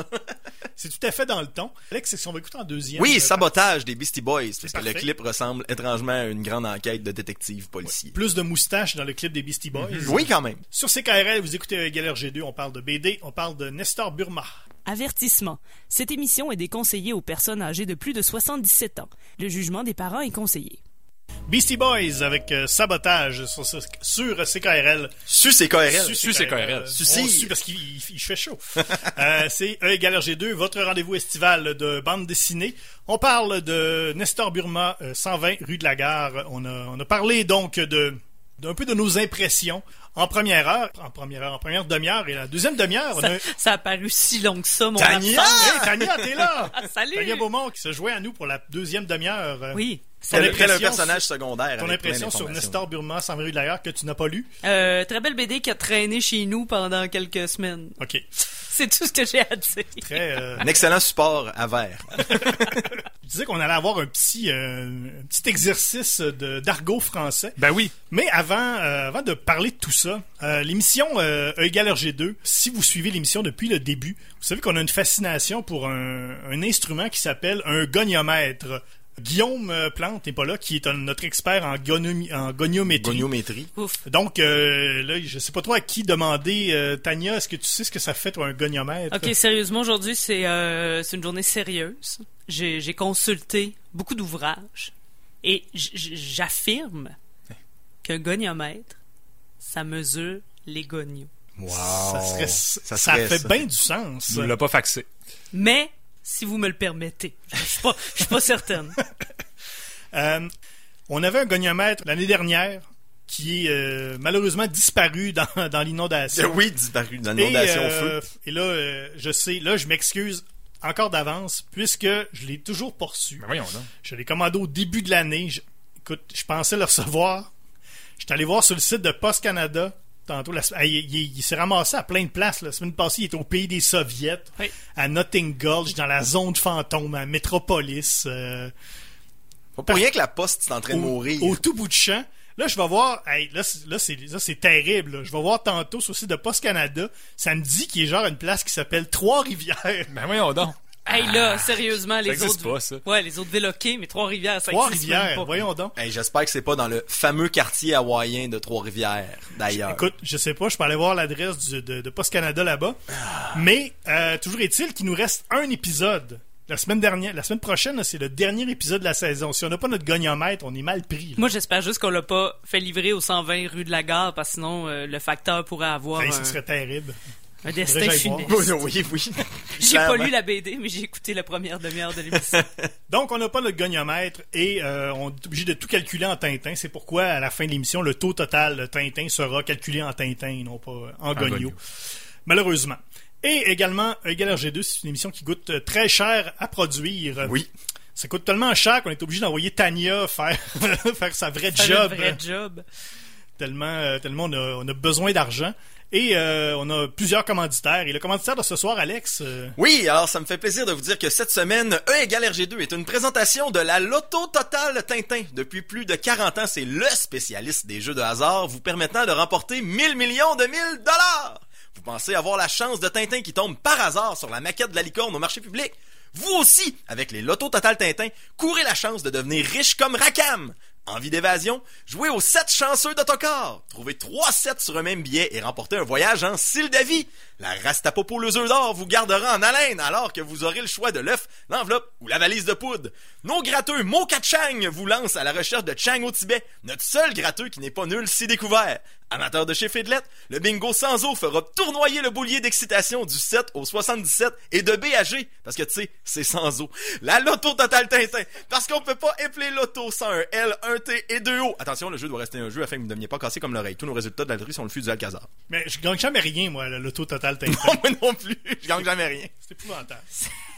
C'est tout à fait dans le ton. Alex, c'est si on va écouter en deuxième. Oui, euh, Sabotage des Beastie Boys, parce parfait. Que le clip ressemble étrangement à une grande enquête de détective policier. Ouais. Plus de moustaches dans le clip des Beastie Boys. Mm-hmm. Oui, quand même. Sur C K R L, vous écoutez Galère G deux, on parle de B D, on parle de Nestor Burma. Avertissement. Cette émission est déconseillée aux personnes âgées de plus de soixante-dix-sept ans. Le jugement des parents est conseillé. Beastie Boys avec euh, Sabotage sur, sur, sur C K R L. Sur C K R L. Sur C K R L. Sur parce qu'il il, il fait chaud. euh, c'est E égale R G deux, votre rendez-vous estival de bande dessinée. On parle de Nestor Burma, euh, cent vingt rue de la gare. On a, on a parlé donc de, d'un peu de nos impressions en première heure, en première heure, en première demi-heure et la deuxième demi-heure. Ça, on a... ça a paru si long que ça, mon ami. Tania! Hey, Tania, t'es là! Ah, salut! Tania Beaumont qui se joint à nous pour la deuxième demi-heure. Oui. Ton impression, personnage secondaire ton impression sur Nestor Burma, cent vingt rue de la gare, que tu n'as pas lu? Euh, très belle B D qui a traîné chez nous pendant quelques semaines. OK. C'est tout ce que j'ai à dire. Très, euh... un excellent support à verre. Je disais qu'on allait avoir un petit, euh, un petit exercice de, d'argot français. Ben oui. Mais avant, euh, avant de parler de tout ça, euh, l'émission euh, E égale R G deux, si vous suivez l'émission depuis le début, vous savez qu'on a une fascination pour un, un instrument qui s'appelle un goniomètre. Guillaume Plante n'est pas là, qui est un, notre expert en, goniomi, en goniométrie. Goniométrie. Ouf. Donc, euh, là, je sais pas trop à qui demander. Euh, Tania, est-ce que tu sais ce que ça fait, toi, un goniomètre? OK, sérieusement, aujourd'hui, c'est, euh, c'est une journée sérieuse. J'ai, j'ai consulté beaucoup d'ouvrages et j'affirme qu'un goniomètre, ça mesure les gonios. Wow! Ça, serait, ça, ça serait, fait ça. Bien du sens. Il ne l'a pas faxé. Mais... si vous me le permettez. Je suis pas, je suis pas certaine. euh, on avait un goniomètre l'année dernière qui est euh, malheureusement disparu dans, dans l'inondation. Oui, disparu dans l'inondation et, euh, feu. Et là, euh, je sais, là, je m'excuse encore d'avance puisque je l'ai toujours poursu. Mais voyons donc. Je l'ai commandé au début de l'année. Je, écoute, je pensais le recevoir. Je suis allé voir sur le site de Postes Canada. Tantôt, la, il, il, il s'est ramassé à plein de places. La semaine passée, il était au pays des Soviets, oui. À Notting Gorge, dans la zone fantôme, à Métropolis. Euh, Pas pour rien que la poste est en train au, de mourir. Au tout bout de champ. Là, je vais voir... Hey, là, c'est, là, c'est, là, c'est terrible. Là. Je vais voir tantôt sur le site de Postes Canada. Ça me dit qu'il y a genre une place qui s'appelle Trois-Rivières. Ben voyons donc. Hey là, sérieusement, les autres... Pas, ça. Ouais, les autres véloqués, mais Trois-Rivières, ça Trois existe Rivières, pas. Voyons donc. Hey, j'espère que c'est pas dans le fameux quartier hawaïen de Trois-Rivières, d'ailleurs. Je, écoute, je sais pas, je peux aller voir l'adresse du, de, de Postes Canada là-bas, ah. mais euh, toujours est-il qu'il nous reste un épisode. La semaine dernière, la semaine prochaine, là, c'est le dernier épisode de la saison. Si on n'a pas notre goniomètre, on est mal pris. Là. Moi, j'espère juste qu'on l'a pas fait livrer au cent vingt rue de la gare, parce que sinon, euh, le facteur pourrait avoir... Hey, un... Ce serait terrible. Un destin funeste. Oui, oui, oui. J'ai clairement. Pas lu la B D, mais j'ai écouté la première demi-heure de l'émission. Donc, on n'a pas notre goniomètre et euh, on est obligé de tout calculer en Tintin. C'est pourquoi, à la fin de l'émission, le taux total de Tintin sera calculé en Tintin et non pas en, en gonio. gonio. Malheureusement. Et également, Égal R G deux, c'est une émission qui coûte très cher à produire. Oui. Ça coûte tellement cher qu'on est obligé d'envoyer Tania faire, faire sa vraie faire job. Une vraie job. Tellement, tellement on a, on a besoin d'argent. Et euh, on a plusieurs commanditaires. Et le commanditaire de ce soir, Alex... Euh... Oui, alors ça me fait plaisir de vous dire que cette semaine, E égale R G deux est une présentation de la Loto Total Tintin. Depuis plus de quarante ans, c'est le spécialiste des jeux de hasard, vous permettant de remporter mille millions de mille dollars. Vous pensez avoir la chance de Tintin qui tombe par hasard sur la maquette de la licorne au marché public? Vous aussi, avec les Loto Total Tintin, courez la chance de devenir riche comme Rackham. Envie d'évasion? Jouez aux sept chanceux d'autocar! Trouvez trois sets sur un même billet et remportez un voyage en cils d'avis! La Rastapopo aux œufs d'or vous gardera en haleine alors que vous aurez le choix de l'œuf, l'enveloppe ou la valise de poudre. Nos gratteux Mokachang vous lancent à la recherche de Chang au Tibet, notre seul gratteux qui n'est pas nul si découvert. Amateur de chiffres et de lettres, le bingo sans eau fera tournoyer le boulier d'excitation du sept au soixante-dix-sept et de B à G, parce que tu sais, c'est sans eau. La Loto Total Tintin, parce qu'on peut pas épeler Loto sans un L, un T et deux O. Attention, le jeu doit rester un jeu afin que vous ne deveniez pas cassé comme l'oreille. Tous nos résultats de la loterie sont le fût du Alcazar. Mais je gagne jamais rien, moi, la Loto Total Tintin. Non, moi non plus, je gagne jamais rien. C'est épouvantable.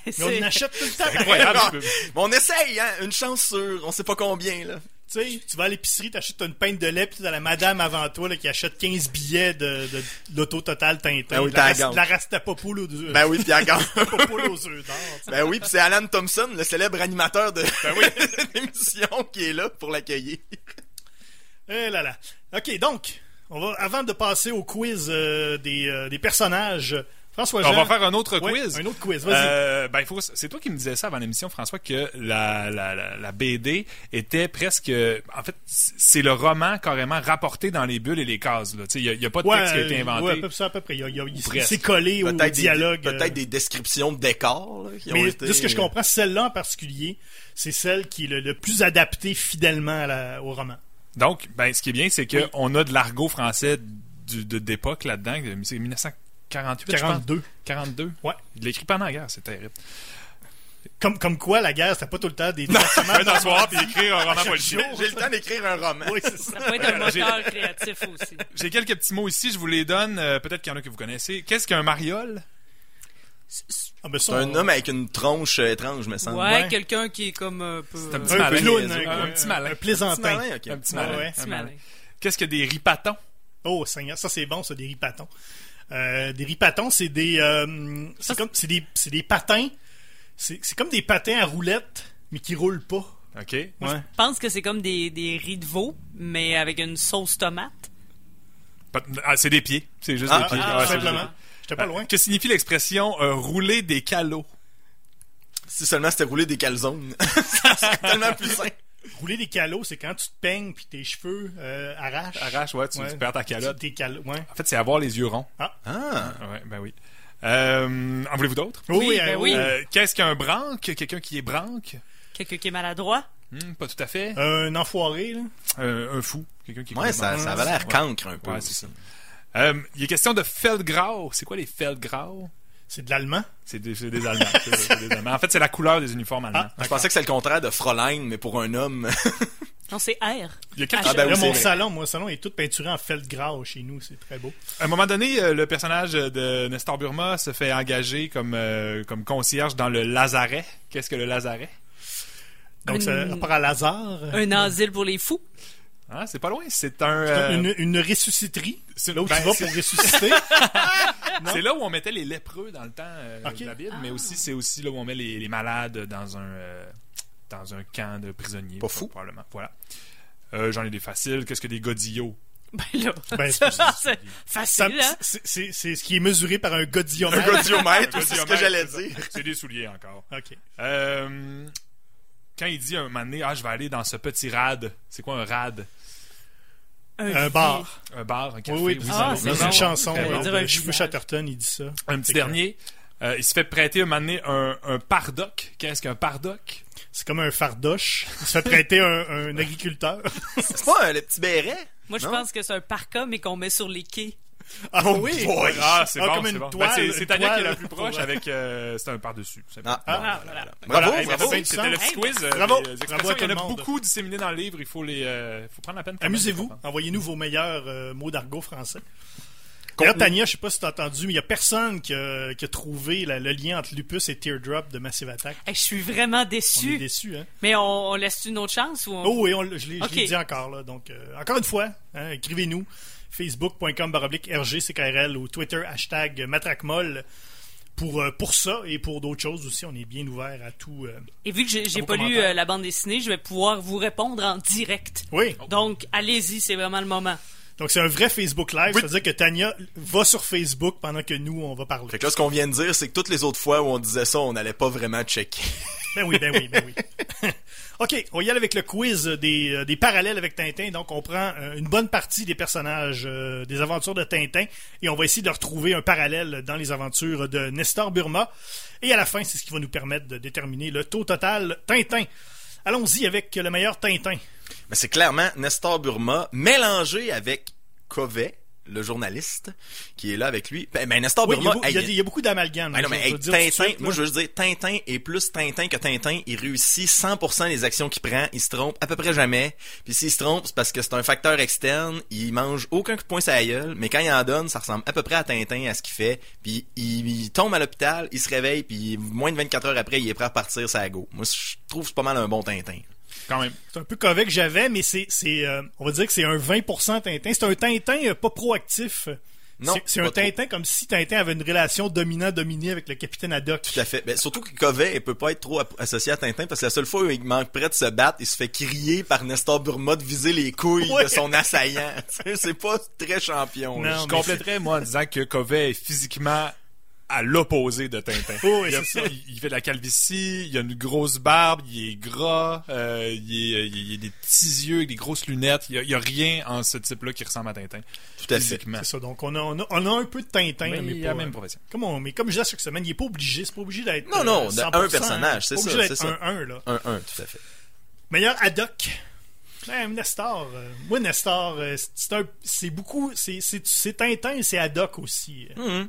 Mais on achète tout le temps. C'est incroyable. Mais on essaye, hein, une chance sur, on sait pas combien, là. Tu sais, tu vas à l'épicerie, t'achètes une pinte de lait, puis t'as la madame avant toi là, qui achète quinze billets de, de, de Loto Total Tintin. Ben oui, la, la Rastapopoule aux œufs. Ben oui, puis à Rastapopoule aux œufs d'or. Ben oui, puis c'est Alan Thompson, le célèbre animateur de ben oui. l'émission, qui est là pour l'accueillir. Eh là là. OK, donc, on va, avant de passer au quiz euh, des, euh, des personnages... François-Jean. On va faire un autre quiz. Ouais, un autre quiz, vas-y. Euh, ben, faut... C'est toi qui me disais ça avant l'émission, François, que la, la, la, la B D était presque... En fait, c'est le roman carrément rapporté dans les bulles et les cases. Il n'y a, a pas de ouais, texte qui a été inventé. Oui, c'est à peu près. Y a, y a, y c'est collé peut-être au dialogue. Des, peut-être des descriptions de décors. Là, qui Mais ont été... de ce que je comprends, celle-là en particulier, c'est celle qui est le, le plus adaptée fidèlement à la, au roman. Donc, ben, ce qui est bien, c'est qu'on oui. a de l'argot français du, de, d'époque là-dedans. C'est mille neuf cent quarante-huit, quarante-deux. quarante-deux. Ouais. Il l'a écrit pendant la guerre, c'est terrible. Comme, comme quoi, la guerre, c'était pas tout le temps des versements. Un ensoir puis écrire un roman policier. J'ai le temps d'écrire un roman. Oui, c'est ça. Ça peut être un moteur créatif aussi. J'ai quelques petits mots ici, je vous les donne. Euh, peut-être qu'il y en a que vous connaissez. Qu'est-ce qu'un mariole? Ah ben ça, c'est un euh... homme avec une tronche euh, étrange, me semble. Ouais, ouais, quelqu'un qui est comme un peu. C'est un petit malin. Un petit malin. Un plaisantin. Un petit malin. Qu'est-ce que des ripatons? Oh, Seigneur, ça c'est bon, ça, des ripatons. Euh, des ripatons, c'est des, euh, c'est comme, c'est des, c'est des patins. C'est, c'est comme des patins à roulettes, mais qui roulent pas. Ok. Ouais. Je pense que c'est comme des, des riz de veau, mais avec une sauce tomate. Ah, c'est des pieds. C'est juste ah, des pieds. Ah, ah, simplement. J'étais pas loin. Que signifie l'expression euh, rouler des calots? Si seulement c'était rouler des calzones. Ça serait tellement plus simple. Rouler des calots, c'est quand tu te peignes puis tes cheveux euh, arrachent. Arrachent, ouais, tu, ouais, tu perds ta calotte. Cal- ouais. En fait, c'est avoir les yeux ronds. Ah! Ah! Ouais, ben oui. Euh, en voulez-vous d'autres? Oui, oui. Ben oui. Euh, qu'est-ce qu'un branque? Quelqu'un qui est branque? Quelqu'un qui est maladroit? Hmm, pas tout à fait. Euh, un enfoiré, là? Euh, un fou. Quelqu'un qui est ouais, ça, ça avait l'air cancre un peu. Ouais, c'est ça. Euh, il est question de Feldgrau. C'est quoi les Feldgrau? C'est de l'allemand? C'est des, c'est des Allemands. c'est, c'est des Allemands. En fait, c'est la couleur des uniformes allemands. Ah, je pensais que c'est le contraire de Fräulein, mais pour un homme. Non, c'est R. Il y a quatre ah, ben oui, mon, salon, mon salon est tout peinturé en Feldgrau chez nous. C'est très beau. À un moment donné, le personnage de Nestor Burma se fait engager comme, euh, comme concierge dans le lazaret. Qu'est-ce que le lazaret? Donc, ça part à Lazare. Un asile pour les fous. Ah, c'est pas loin, c'est un... Euh... Une, une ressusciterie, c'est là où ben, tu vas c'est... pour ressusciter. C'est là où on mettait les lépreux dans le temps euh, okay. de la Bible, ah. mais aussi, c'est aussi là où on met les, les malades dans un, euh, dans un camp de prisonniers. Pas fou. Probablement, voilà. Euh, j'en ai des faciles. Qu'est-ce que des godillots? Ben là, ben, c'est, c'est, c'est facile, ça, hein? C'est, c'est, c'est ce qui est mesuré par un godillomètre. Un godillomètre, c'est ce que j'allais dire. C'est des souliers encore. OK. Euh, quand il dit un moment donné, ah, je vais aller dans ce petit rad. C'est quoi un rad? Un, un bar. Un bar, un café. Oui, oui, oui. Ah, c'est une chanson. Cheveux Chatterton, il dit ça. Un petit c'est dernier. Euh, il se fait prêter un moment donné un, un pardoc. Qu'est-ce qu'un pardoc? C'est comme un fardoche. Il se fait prêter un, un agriculteur. C'est pas un, le petit béret? Moi, je pense que c'est un parka, mais qu'on met sur les quais. Ah oui! Ah, c'est ah, bon, c'est bon. Toile, ben, c'est c'est Tania qui est la plus proche avec... Euh, c'est un par-dessus. C'est ah, bon. ah, voilà. Bravo, voilà. bravo. bravo. C'était le petit quiz. Bravo. Les expressions qu'il y en a beaucoup disséminées dans le livre. Il faut les... Euh, faut prendre la peine. Amusez-vous. Envoyez-nous vos meilleurs euh, mots d'argot français. D'ailleurs, Tania, je sais pas si t'as entendu, mais il y a personne qui a, qui a trouvé la, le lien entre Lupus et Teardrop de Massive Attack. Hey, je suis vraiment déçu. On est déçu, hein. Mais on, on laisse une autre chance ou on... Oh oui, on, je, l'ai, okay. je l'ai dit encore, là. Donc, euh, encore une fois, hein, écrivez-nous. facebook dot com slash R G C K R L ou Twitter hashtag Matraquemol pour, euh, pour ça et pour d'autres choses aussi. On est bien ouvert à tout. Euh, et vu que j'ai, j'ai pas lu euh, la bande dessinée, je vais pouvoir vous répondre en direct. Oui. Donc, allez-y, c'est vraiment le moment. Donc c'est un vrai Facebook Live, oui. C'est-à-dire que Tania va sur Facebook pendant que nous, on va parler. Fait que là, ce qu'on vient de dire, c'est que toutes les autres fois où on disait ça, on n'allait pas vraiment checker. Ben oui, ben oui, ben oui. OK, on y allait avec le quiz des, des parallèles avec Tintin. Donc, on prend une bonne partie des personnages euh, des aventures de Tintin et on va essayer de retrouver un parallèle dans les aventures de Nestor Burma. Et à la fin, c'est ce qui va nous permettre de déterminer le taux total Tintin. Allons-y avec le meilleur Tintin. Mais c'est clairement Nestor Burma mélangé avec Covey, le journaliste, qui est là avec lui. Ben, ben Nestor oui, Burma... Il y, hey, y, y a beaucoup d'amalgames. Ben non, mais hey, Tintin, suite, moi, je veux dire, Tintin est plus Tintin que Tintin. Il réussit cent pour cent des actions qu'il prend. Il se trompe à peu près jamais. Puis s'il se trompe, c'est parce que c'est un facteur externe. Il mange aucun coup de poing sur la gueule. Mais quand il en donne, ça ressemble à peu près à Tintin, à ce qu'il fait. Puis il, il tombe à l'hôpital, il se réveille, puis moins de vingt-quatre heures après, il est prêt à partir sur la go. Moi, je trouve que c'est pas mal un bon Tintin. Quand même. C'est un peu Covey que j'avais, mais c'est, c'est euh, on va dire que c'est un vingt pour cent Tintin. C'est un Tintin pas proactif. Non, c'est, c'est un Tintin trop. Comme si Tintin avait une relation dominant-dominée avec le capitaine Haddock. Tout à fait. Ben, surtout que Covey ne peut pas être trop associé à Tintin parce que la seule fois où il manque près de se battre, il se fait crier par Nestor Burma de viser les couilles ouais. de son assaillant. C'est pas très champion. Non, je compléterais, c'est... moi, en disant que Covey est physiquement... à l'opposé de Tintin. Oh, oui, il, a, c'est ça. Il, il fait de la calvitie, il a une grosse barbe, il est gras, euh, il, est, il, il a des petits yeux, des grosses lunettes. Il n'y a, a rien en ce type-là qui ressemble à Tintin. Tout à fait. C'est ça. Donc, on a, on a, on a un peu de Tintin. Mais, mais il a la même profession. Comme on, mais comme je disais chaque semaine, il n'est pas obligé. C'est pas obligé d'être non, non, cent pour cent, un personnage. C'est ça. C'est ça. Un, un, là. Un, un, tout à fait. Meilleur Haddock. Ben, Nestor. Euh, moi, Nestor, euh, c'est, un, c'est beaucoup... C'est, c'est, c'est Tintin et c'est Haddock aussi. Euh. Mm-hmm.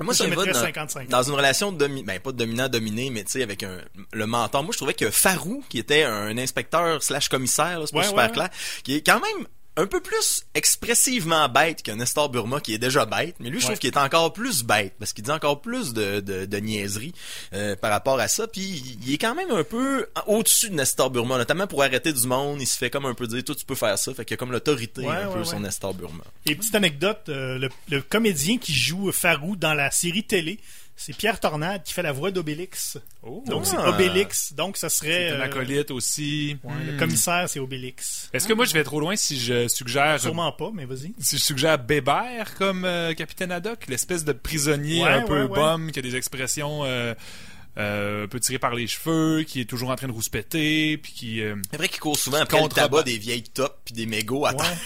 Moi, ça me va dans, dans une relation de domi- ben pas de dominant-dominé, mais tu sais avec un, le mentor. Moi, je trouvais que Farou, qui était un inspecteur slash commissaire, là, c'est pas ouais, super ouais, clair, ouais. qui est quand même un peu plus expressivement bête que Nestor Burma, qui est déjà bête, mais lui, je ouais. trouve qu'il est encore plus bête parce qu'il dit encore plus de de, de niaiseries euh, par rapport à ça. Puis il est quand même un peu au-dessus de Nestor Burma, notamment pour arrêter du monde. Il se fait comme un peu dire, toi, tu peux faire ça. Fait qu'il y a comme l'autorité ouais, un ouais, peu ouais. sur Nestor Burma. Et petite anecdote, euh, le, le comédien qui joue Farou dans la série télé, c'est Pierre Tornade qui fait la voix d'Obélix. Oh, donc, ah. c'est Obélix. Donc, ça serait... C'est un acolyte euh... aussi. Ouais, hmm. Le commissaire, c'est Obélix. Est-ce que moi, je vais trop loin si je suggère... Sûrement pas, mais vas-y. Si je suggère Bébert comme euh, capitaine Haddock, l'espèce de prisonnier ouais, un ouais, peu ouais. bum, qui a des expressions... Euh... Euh, peut tirer par les cheveux, qui est toujours en train de rouspéter, puis qui... Euh, c'est vrai qu'il court souvent après le tabac des vieilles tops puis des mégots à ouais. terre.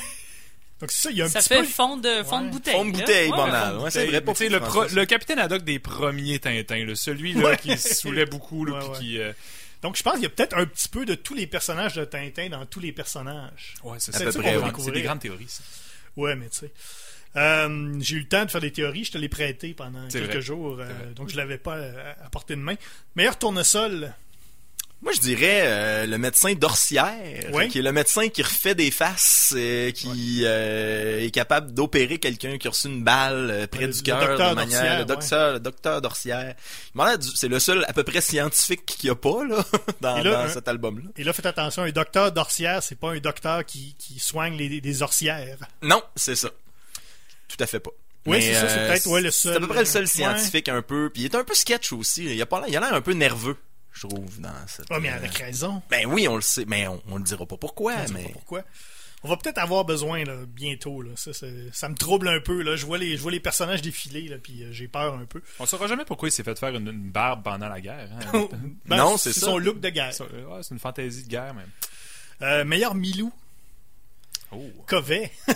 Donc c'est ça, il y a un ça petit fait peu... fond de fond ouais. de bouteille. Fond de bouteille, bon, ouais, ouais, c'est vrai. Tu sais le, pro... le capitaine Haddock des premiers Tintins, là, celui là ouais. qui se saoulait beaucoup, là, ouais, puis ouais. qui. Euh... Donc je pense qu'il y a peut-être un petit peu de tous les personnages de Tintin dans tous les personnages. Ouais, c'est, c'est à peu près. Ouais. C'est des grandes théories. Ça. Ouais, mais tu sais. Euh, j'ai eu le temps de faire des théories, je te l'ai prêté pendant c'est quelques vrai. jours, euh, donc je l'avais pas à, à portée de main. Meilleur tournesol. Moi, je dirais euh, le médecin d'Orsière, oui. qui est le médecin qui refait des faces, euh, qui oui. euh, est capable d'opérer quelqu'un qui a reçu une balle euh, près le, du cœur, de manière le docteur, ouais. le docteur d'Orsière. C'est le seul à peu près scientifique qu'il n'y a pas là dans, là, dans hein, cet album-là. Et là, faites attention, un docteur d'Orsière, c'est pas un docteur qui, qui soigne les, les orsières. Non, c'est ça. Tout à fait pas. Oui, mais c'est ça, c'est peut-être euh, ouais, le seul. C'est à peu près le seul scientifique ouais. un peu, puis il est un peu sketch aussi. Il a pas, il a l'air un peu nerveux. Je trouve dans cette. Ah, oh, mais avec raison. Ben oui, on le sait, mais on, on le dira pas pourquoi. On mais... dira pas pourquoi. On va peut-être avoir besoin là, bientôt. Là. Ça, ça, ça me trouble un peu. Là. Je vois les, je vois les personnages défiler, là, puis euh, j'ai peur un peu. On saura jamais pourquoi il s'est fait faire une, une barbe pendant la guerre. Hein. ben, non, c'est, c'est ça. Son look de guerre. C'est, euh, c'est une fantaisie de guerre même. Euh, meilleur Milou. Oh. Covey. Covey,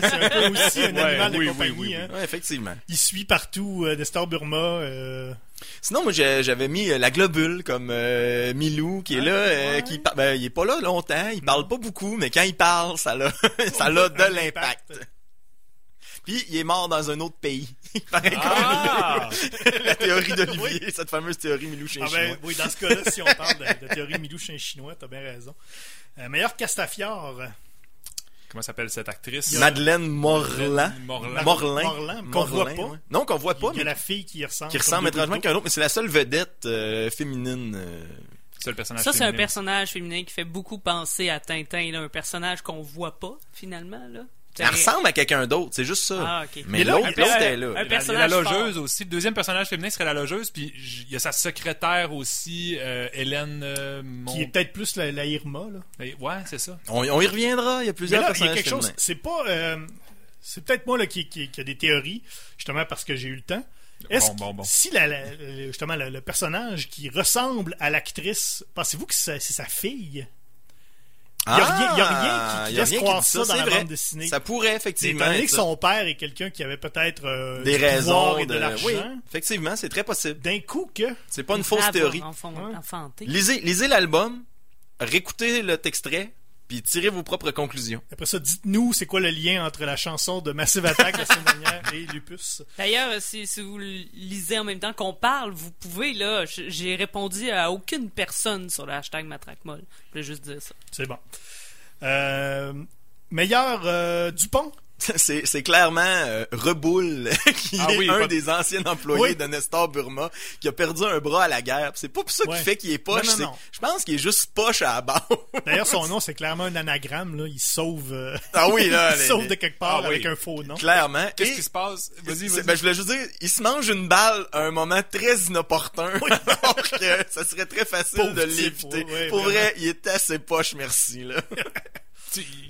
c'est un peu aussi un ouais, animal de oui, compagnie. Oui, oui, oui. Hein. Ouais, effectivement. Il suit partout euh, Nestor Burma. Euh... Sinon, moi, j'avais mis la globule comme euh, Milou, qui est ah, là, euh, ouais. qui ben, il est pas là longtemps, il parle pas beaucoup, mais quand il parle, ça l'a, ça l'a de l'impact. Puis, il est mort dans un autre pays. Pareil ah! comme le, la théorie d'Olivier, oui. cette fameuse théorie Milou-Chien ah, ben, chinois. Oui, dans ce cas-là, si on parle de, de théorie Milou-Chien chinois, t'as bien raison. Euh, meilleur Castafiore... Comment s'appelle cette actrice? Madeleine Morland. Morland. Morland. Morland. Qu'on voit pas. Ouais. Non, qu'on voit pas. Il y a la fille qui ressemble. Qui ressemble étrangement qu'un autre, mais c'est la seule vedette euh, féminine. Euh... C'est le personnage Ça, féminin. C'est un personnage féminin qui fait beaucoup penser à Tintin. Là, un personnage qu'on voit pas, finalement. Là. Elle ressemble à quelqu'un d'autre, c'est juste ça. Ah, okay. Mais, mais là, l'autre, l'autre est là. Un personnage la logeuse fort. Aussi. Le deuxième personnage féminin serait la logeuse, puis il y a sa secrétaire aussi, euh, Hélène. Euh, mon... Qui est peut-être plus la, la Irma, là. Ouais, c'est ça. On, on y reviendra, il y a plusieurs mais là, personnages. Il y a quelque féminins. Chose, c'est pas. Euh, c'est peut-être moi là, qui, qui, qui a des théories, justement parce que j'ai eu le temps. Est-ce bon, bon, bon. Si la, la, justement le, le personnage qui ressemble à l'actrice, pensez-vous que c'est, c'est sa fille? Il n'y a, ah, a rien qui, qui a laisse rien croire qui ça, ça dans la vrai. Bande dessinée. Ça pourrait, effectivement. Étant donné que son père est quelqu'un qui avait peut-être euh, des raisons et de, de l'argent. Oui, effectivement, c'est très possible. D'un coup que... C'est pas une, une fausse théorie. Enfant, hein? Lisez, lisez l'album, réécoutez le extrait, puis tirez vos propres conclusions. Après ça, dites-nous c'est quoi le lien entre la chanson de Massive Attack la semaine dernière et Lupus. D'ailleurs, si, si vous lisez en même temps qu'on parle, vous pouvez, là, j'ai répondu à aucune personne sur le hashtag Matraquemol. Je voulais juste dire ça. C'est bon. Euh, meilleur euh, Dupont? C'est, c'est clairement euh, Reboul qui ah est oui, un pas... des anciens employés oui. de Nestor Burma qui a perdu un bras à la guerre. C'est pas pour ça qu'il ouais. fait qu'il est poche. Non, non, non. Je pense qu'il est juste poche à la base. D'ailleurs, son nom, c'est clairement un anagramme. Là. Il sauve, euh... ah oui, là, il les... sauve de quelque part ah avec oui. un faux nom. Clairement. Qu'est-ce Et... qui se passe? Vas-y, vas-y. Ben, je voulais juste dire, il se mange une balle à un moment très inopportun. Oui. Alors que ça serait très facile Pauvre de l'éviter. Pour, ouais, pour vrai, il est assez poche, merci. Là.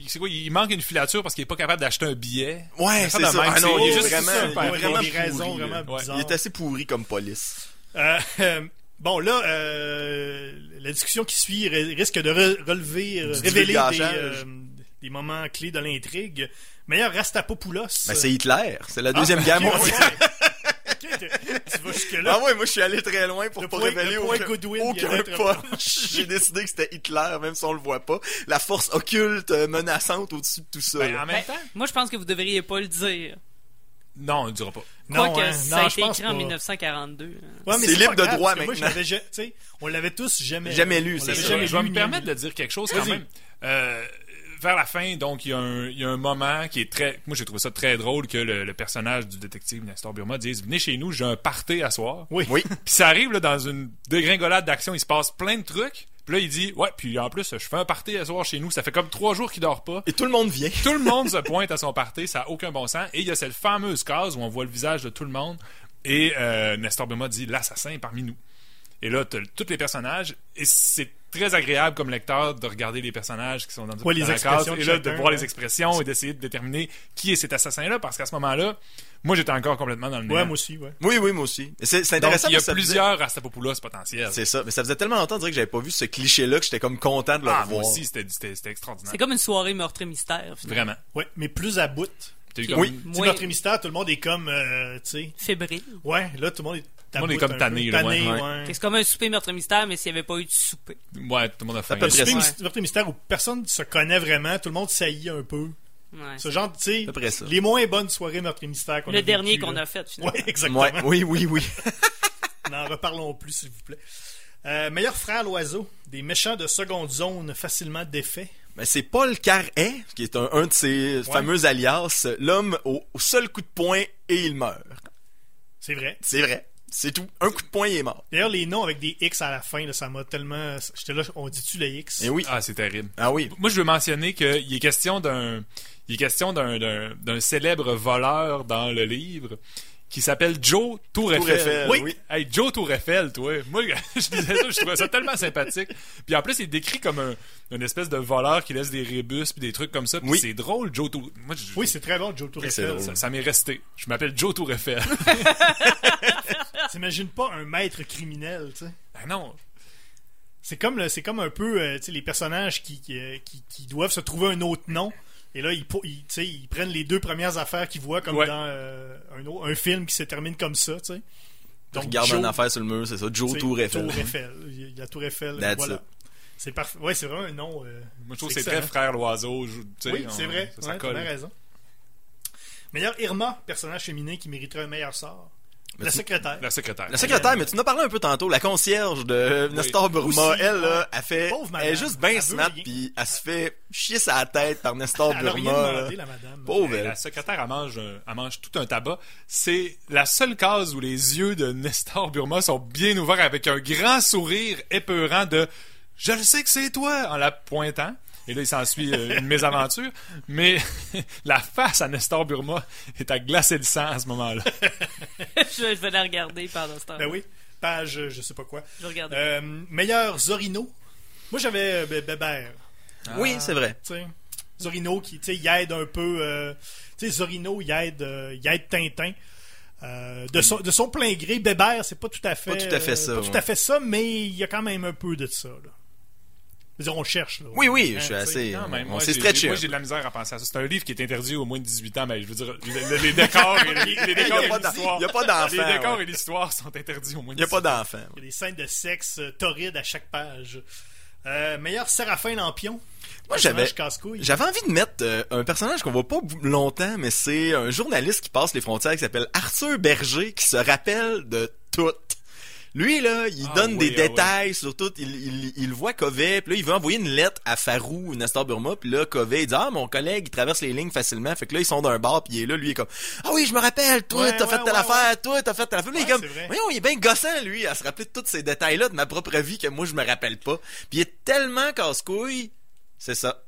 C'est quoi, il manque une filature parce qu'il est pas capable d'acheter un billet. Ouais, c'est ça. Ah non, il est juste vraiment, super, il est vraiment, des raisons vraiment bizarres. Il est assez pourri comme police. Euh, euh, bon, là, euh, la discussion qui suit risque de re- relever, euh, révéler des, euh, des moments clés de l'intrigue. Meilleur Rastapopoulos. Ben, c'est Hitler. C'est la deuxième ah, guerre mondiale. Tu vas jusque-là. Ah ouais, moi je suis allé très loin pour le pas point, révéler aucun, Goodwin, aucun punch. J'ai décidé que c'était Hitler, même si on le voit pas. La force occulte menaçante au-dessus de tout ça. Ben, en même temps, moi je pense que vous devriez pas le dire. Non, on ne le dira pas. Quoi non, que hein, ça non, a été écrit en mille neuf cent quarante-deux. Ouais, mais c'est, c'est libre grave, de droit maintenant. Moi, je l'avais, tu sais, on l'avait tous jamais, jamais lu. C'est ça. Jamais je vais me permettre de dire quelque chose quand même. Euh, vers la fin, donc, il y a un, il y a un moment qui est très... Moi, j'ai trouvé ça très drôle que le, le personnage du détective Nestor Burma dise « Venez chez nous, j'ai un party à soir. » Oui. oui. Puis ça arrive là, dans une dégringolade d'action. Il se passe plein de trucs. Puis là, il dit « Ouais, puis en plus, je fais un party à soir chez nous. Ça fait comme trois jours qu'il dort pas. » Et tout le monde vient. Tout le monde se pointe à son party. Ça n'a aucun bon sens. Et il y a cette fameuse case où on voit le visage de tout le monde. Et euh, Nestor Burma dit « L'assassin est parmi nous. » Et là, t'as tous les personnages. Et c'est très agréable comme lecteur de regarder les personnages qui sont dans, ouais, dans la case et là, de voir ouais. les expressions et d'essayer de déterminer qui est cet assassin-là, parce qu'à ce moment-là, moi j'étais encore complètement dans le néant. Ouais, moi aussi, ouais. Oui, oui, moi aussi. C'est, c'est intéressant. Donc, il y a plusieurs faisait... Rastapopoulos potentiels. C'est ça, mais ça faisait tellement longtemps que j'avais pas vu ce cliché-là que j'étais comme content de le ah, revoir. Moi aussi, c'était, c'était, c'était extraordinaire. C'est comme une soirée meurtre et mystère. Finalement. Vraiment. Oui, mais plus à bout. Comme... Oui, tu sais, oui. Meurtre et mystère, tout le monde est comme, euh, tu sais... Fébrile. Ouais, là, tout le monde est... Tout le monde est comme tanné. tanné ouais. Ouais. C'est comme un souper meurtre mystère, mais s'il n'y avait pas eu de souper. Ouais, tout le monde a faim. Un souper meurtre mystère où personne ne se connaît vraiment, tout le monde saillit un peu. Ouais, ce genre, tu sais, les moins bonnes soirées meurtre mystère qu'on le a Le dernier vécu, qu'on là. a fait, finalement. Ouais, exactement. Ouais. Oui, oui, oui. N'en reparlons plus, s'il vous plaît. Euh, meilleur frère l'oiseau, des méchants de seconde zone facilement défaits. Ben, c'est Paul Carhaix, qui est un, un de ses ouais. fameux alias, l'homme au, au seul coup de poing et il meurt. C'est vrai. C'est vrai. C'est tout. Un coup de poing, il est mort. D'ailleurs, les noms avec des X à la fin, là, ça m'a tellement... J'étais là, on dit-tu les X? Eh oui. Ah, c'est terrible. Ah oui. Moi, je veux mentionner qu'il est question d'un... Il est question d'un, d'un, d'un célèbre voleur dans le livre qui s'appelle Joe Tour Eiffel. Tour Eiffel oui. oui. Hey, Joe Tour Eiffel, toi. Moi, je disais ça, je trouvais ça tellement sympathique. Puis en plus, il est décrit comme un... une espèce de voleur qui laisse des rébus puis des trucs comme ça. Puis oui. c'est drôle, Joe Tour... Moi, je... Oui, c'est très bon, Joe Tour Eiffel. Ça, ça m'est resté. Je m'appelle Joe Tour Eiffel. T'imagines pas un maître criminel, tu sais. Ben non. C'est comme, le, c'est comme un peu euh, tu sais, les personnages qui, qui, qui, qui doivent se trouver un autre nom. Et là, ils, ils, tu sais, ils prennent les deux premières affaires qu'ils voient comme ouais. dans euh, un, un film qui se termine comme ça, tu sais. Donc, regarde Joe, une affaire sur le mur, c'est ça. Joe Tour Eiffel. Tour Eiffel. Il y a Tour Eiffel. Voilà. It. C'est parfait. Ouais, c'est vraiment un nom. Euh, Moi, je trouve que c'est très frère l'oiseau. Je, oui, on, c'est vrai. Ça, ouais, ça colle. T'as raison. Meilleur Irma, personnage féminin qui mériterait un meilleur sort. La secrétaire. la secrétaire. La secrétaire, mais tu en as parlé un peu tantôt. La concierge de oui. Nestor Burma, aussi, elle, là, elle fait. Elle est juste bien snap, puis elle se fait chier sa tête par Nestor Burma. Demandé, la, madame. Pauvre, elle. La secrétaire, elle mange, elle mange tout un tabac. C'est la seule case où les yeux de Nestor Burma sont bien ouverts avec un grand sourire épeurant de « Je le sais que c'est toi » en la pointant. Et là, il s'ensuit euh, une mésaventure. Mais la face à Nestor Burma est à glacer le sang à ce moment-là. je, je vais la regarder pendant ce temps. Ben oui, page, je sais pas quoi. Je regarde. Euh, meilleur Zorino. Moi, j'avais euh, Bébert. Ah, oui, c'est vrai. T'sais, Zorino qui, tu sais, il aide un peu. Euh, tu sais, Zorino, il aide, euh, il aide Tintin. Euh, de, son, de son plein gré, Bébert, c'est pas tout à fait, pas tout à fait ça, euh, pas ouais. tout à fait ça, mais il y a quand même un peu de ça. Là. C'est-à-dire, on cherche. Là, oui, oui, hein, je suis assez. Quand même, on s'est stretché. Moi, j'ai de la misère à penser à ça. C'est un livre qui est interdit aux moins de dix-huit ans, mais je veux dire, les, les décors et les, les décors et l'histoire. Il n'y a pas d'enfants. Les décors ouais. et l'histoire sont interdits aux moins de dix-huit ans. Il n'y a pas d'enfants. Ouais. Il y a des scènes de sexe torrides à chaque page. Euh, meilleur Séraphin Lampion. Moi, j'avais, j'avais envie de mettre euh, un personnage qu'on voit pas longtemps, mais c'est un journaliste qui passe les frontières qui s'appelle Arthur Berger, qui se rappelle de tout. Lui, là, il ah, donne oui, des ah, détails oui. sur tout. Il, il, il voit Covey, puis là, il veut envoyer une lettre à Farou, Nestor Burma, puis là, Covey, il dit « Ah, mon collègue, il traverse les lignes facilement. » Fait que là, ils sont d'un bar, puis il est là, lui, il est comme « Ah oui, je me rappelle, toi, ouais, t'as ouais, fait telle ouais, affaire, ouais. toi, t'as fait telle affaire. Ouais, » comme « Voyons, il est bien gossant, lui, à se rappeler de tous ces détails-là de ma propre vie que moi, je me rappelle pas. » Puis il est tellement casse-couille, c'est ça.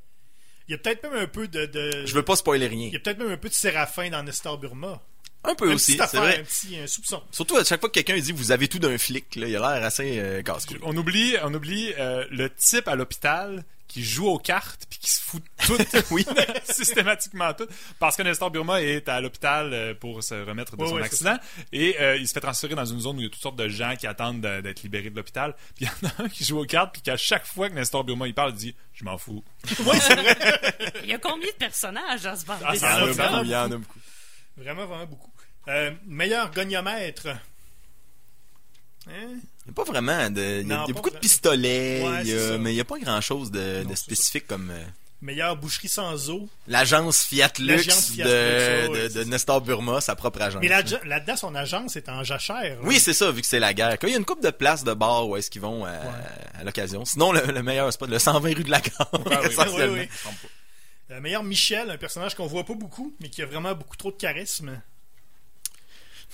Il y a peut-être même un peu de... de... Je veux pas spoiler rien. Il y a peut-être même un peu de Séraphin dans Nestor Burma. Un peu un aussi, affaire, c'est vrai. Un petit un soupçon. Surtout à chaque fois que quelqu'un dit vous avez tout d'un flic, là, il a l'air assez euh, casse-couille. On oublie, on oublie euh, le type à l'hôpital qui joue aux cartes puis qui se fout tout, oui, systématiquement tout, parce que Nestor Burma est à l'hôpital pour se remettre de oui, son oui, accident et euh, il se fait transférer dans une zone où il y a toutes sortes de gens qui attendent de, d'être libérés de l'hôpital. Puis il y en a un qui joue aux cartes puis qu'à chaque fois que Nestor Burma il parle, il dit je m'en fous. Oui, c'est vrai. Il y a combien de personnages dans ce bordel? Ah, il y en a beaucoup. Vraiment, vraiment beaucoup. Euh, meilleur goniomètre. Hein? Il n'y a pas vraiment de. Il y a, non, il y a beaucoup vrai. de pistolets, ouais, il y a, mais il n'y a pas grand-chose de, non, de spécifique ça. Comme. Euh... Meilleure boucherie sans eau. L'agence Fiat Lux Fiat de, Lux, ouais, de, de Nestor Burma, sa propre agence. Mais la, là-dedans, son agence est en jachère. Oui, hein? C'est ça, vu que c'est la guerre. Il y a une couple de places de bars où est-ce qu'ils vont à, ouais. à l'occasion. Sinon, le, le meilleur, c'est pas le cent vingt rue de la gare. Ouais, oui, essentiellement. Oui, oui. Le meilleur Michel, un personnage qu'on voit pas beaucoup, mais qui a vraiment beaucoup trop de charisme.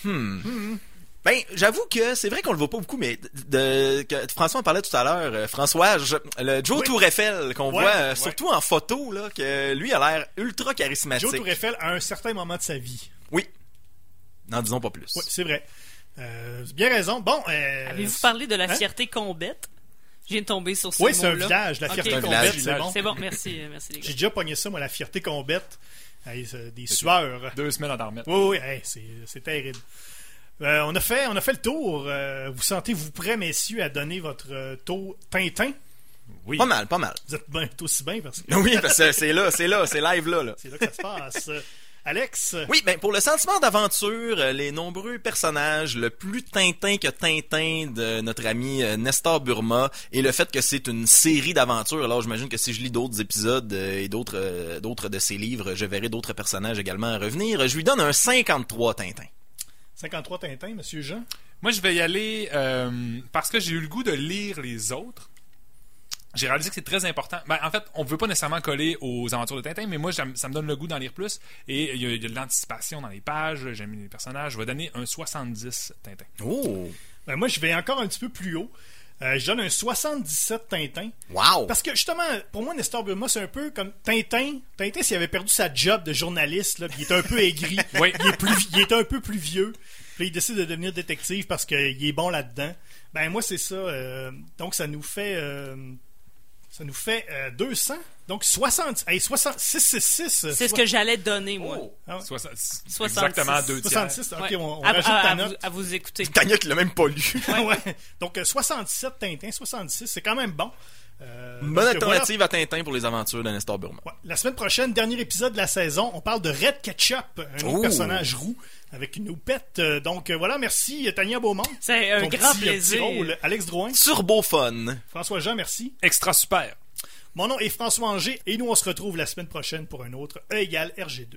Hmm. Hmm. Ben, j'avoue que c'est vrai qu'on le voit pas beaucoup, mais de, que François en parlait tout à l'heure, euh, François, je, le Joe oui. Tour Eiffel qu'on ouais, voit, euh, ouais. surtout en photo, là, que lui a l'air ultra charismatique. Joe Tour Eiffel à un certain moment de sa vie. Oui. N'en disons pas plus. Oui, c'est vrai. Euh, bien raison. Bon. Euh, Avez-vous parlé de la hein? fierté Combette? Je viens de tomber sur ce oui, mot-là. Oui, c'est un village, la fierté okay. Combette, c'est bon. C'est bon, merci, merci les gars. J'ai déjà pogné ça, moi, la fierté Combette. Hey, des sueurs. Deux semaines à t'en remettre. Oui, oui, hey, c'est, c'est terrible. Euh, on, a fait, on a fait le tour. Euh, vous sentez-vous prêts, messieurs, à donner votre taux Tintin? Oui. Pas mal, pas mal. Vous êtes bien, aussi bien parce que... Oui, parce que c'est là, c'est là, c'est live là. là. C'est là que ça se passe. Alex? Oui, ben pour le sentiment d'aventure, les nombreux personnages, le plus Tintin que Tintin de notre ami Nestor Burma, et le fait que c'est une série d'aventures. Alors j'imagine que si je lis d'autres épisodes et d'autres, d'autres de ses livres, je verrai d'autres personnages également à revenir. Je lui donne un cinquante-trois Tintin. cinquante-trois Tintin, monsieur Jean? Moi, je vais y aller euh, parce que j'ai eu le goût de lire les autres. J'ai réalisé que c'est très important. Ben, en fait, on ne veut pas nécessairement coller aux aventures de Tintin, mais moi, ça me donne le goût d'en lire plus. Et il y, y a de l'anticipation dans les pages, j'aime les personnages. Je vais donner un soixante-dix Tintin. Oh! Ben, moi, je vais encore un petit peu plus haut. Euh, je donne un soixante-dix-sept Tintin. Wow! Parce que, justement, pour moi, Nestor Burma, c'est un peu comme Tintin. Tintin, s'il avait perdu sa job de journaliste, là, il est un peu aigri. Oui. Il est, plus, il est un peu plus vieux. Puis il décide de devenir détective parce qu'il est bon là-dedans. Ben, moi, c'est ça. Euh, donc, ça nous fait... Euh, ça nous fait euh, deux cents. Donc, soixante. Hey, soixante-six, six, six, six. C'est ce que j'allais donner, moi. Oh. Ah, soixante-six. Exactement, deux tiers. soixante-six, OK, ouais. on, on à, rajoute à, ta à note. Vous, à vous écouter. Tania qui l'a même pas lu. Ouais. ouais. Donc, soixante-sept Tintin, soixante-six, c'est quand même bon. Euh, Bonne alternative voilà. à Tintin pour les aventures de Nestor Burma. Ouais. La semaine prochaine, dernier épisode de la saison, on parle de Red Ketchup, un autre oh. personnage roux avec une houppette. Donc, voilà, merci Tania Beaumont. C'est un Ton grand petit, plaisir. Petit rôle. Alex Drouin. Turbo fun. François-Jean, merci. Extra super. Mon nom est François Angers et nous, on se retrouve la semaine prochaine pour un autre E égale R G deux.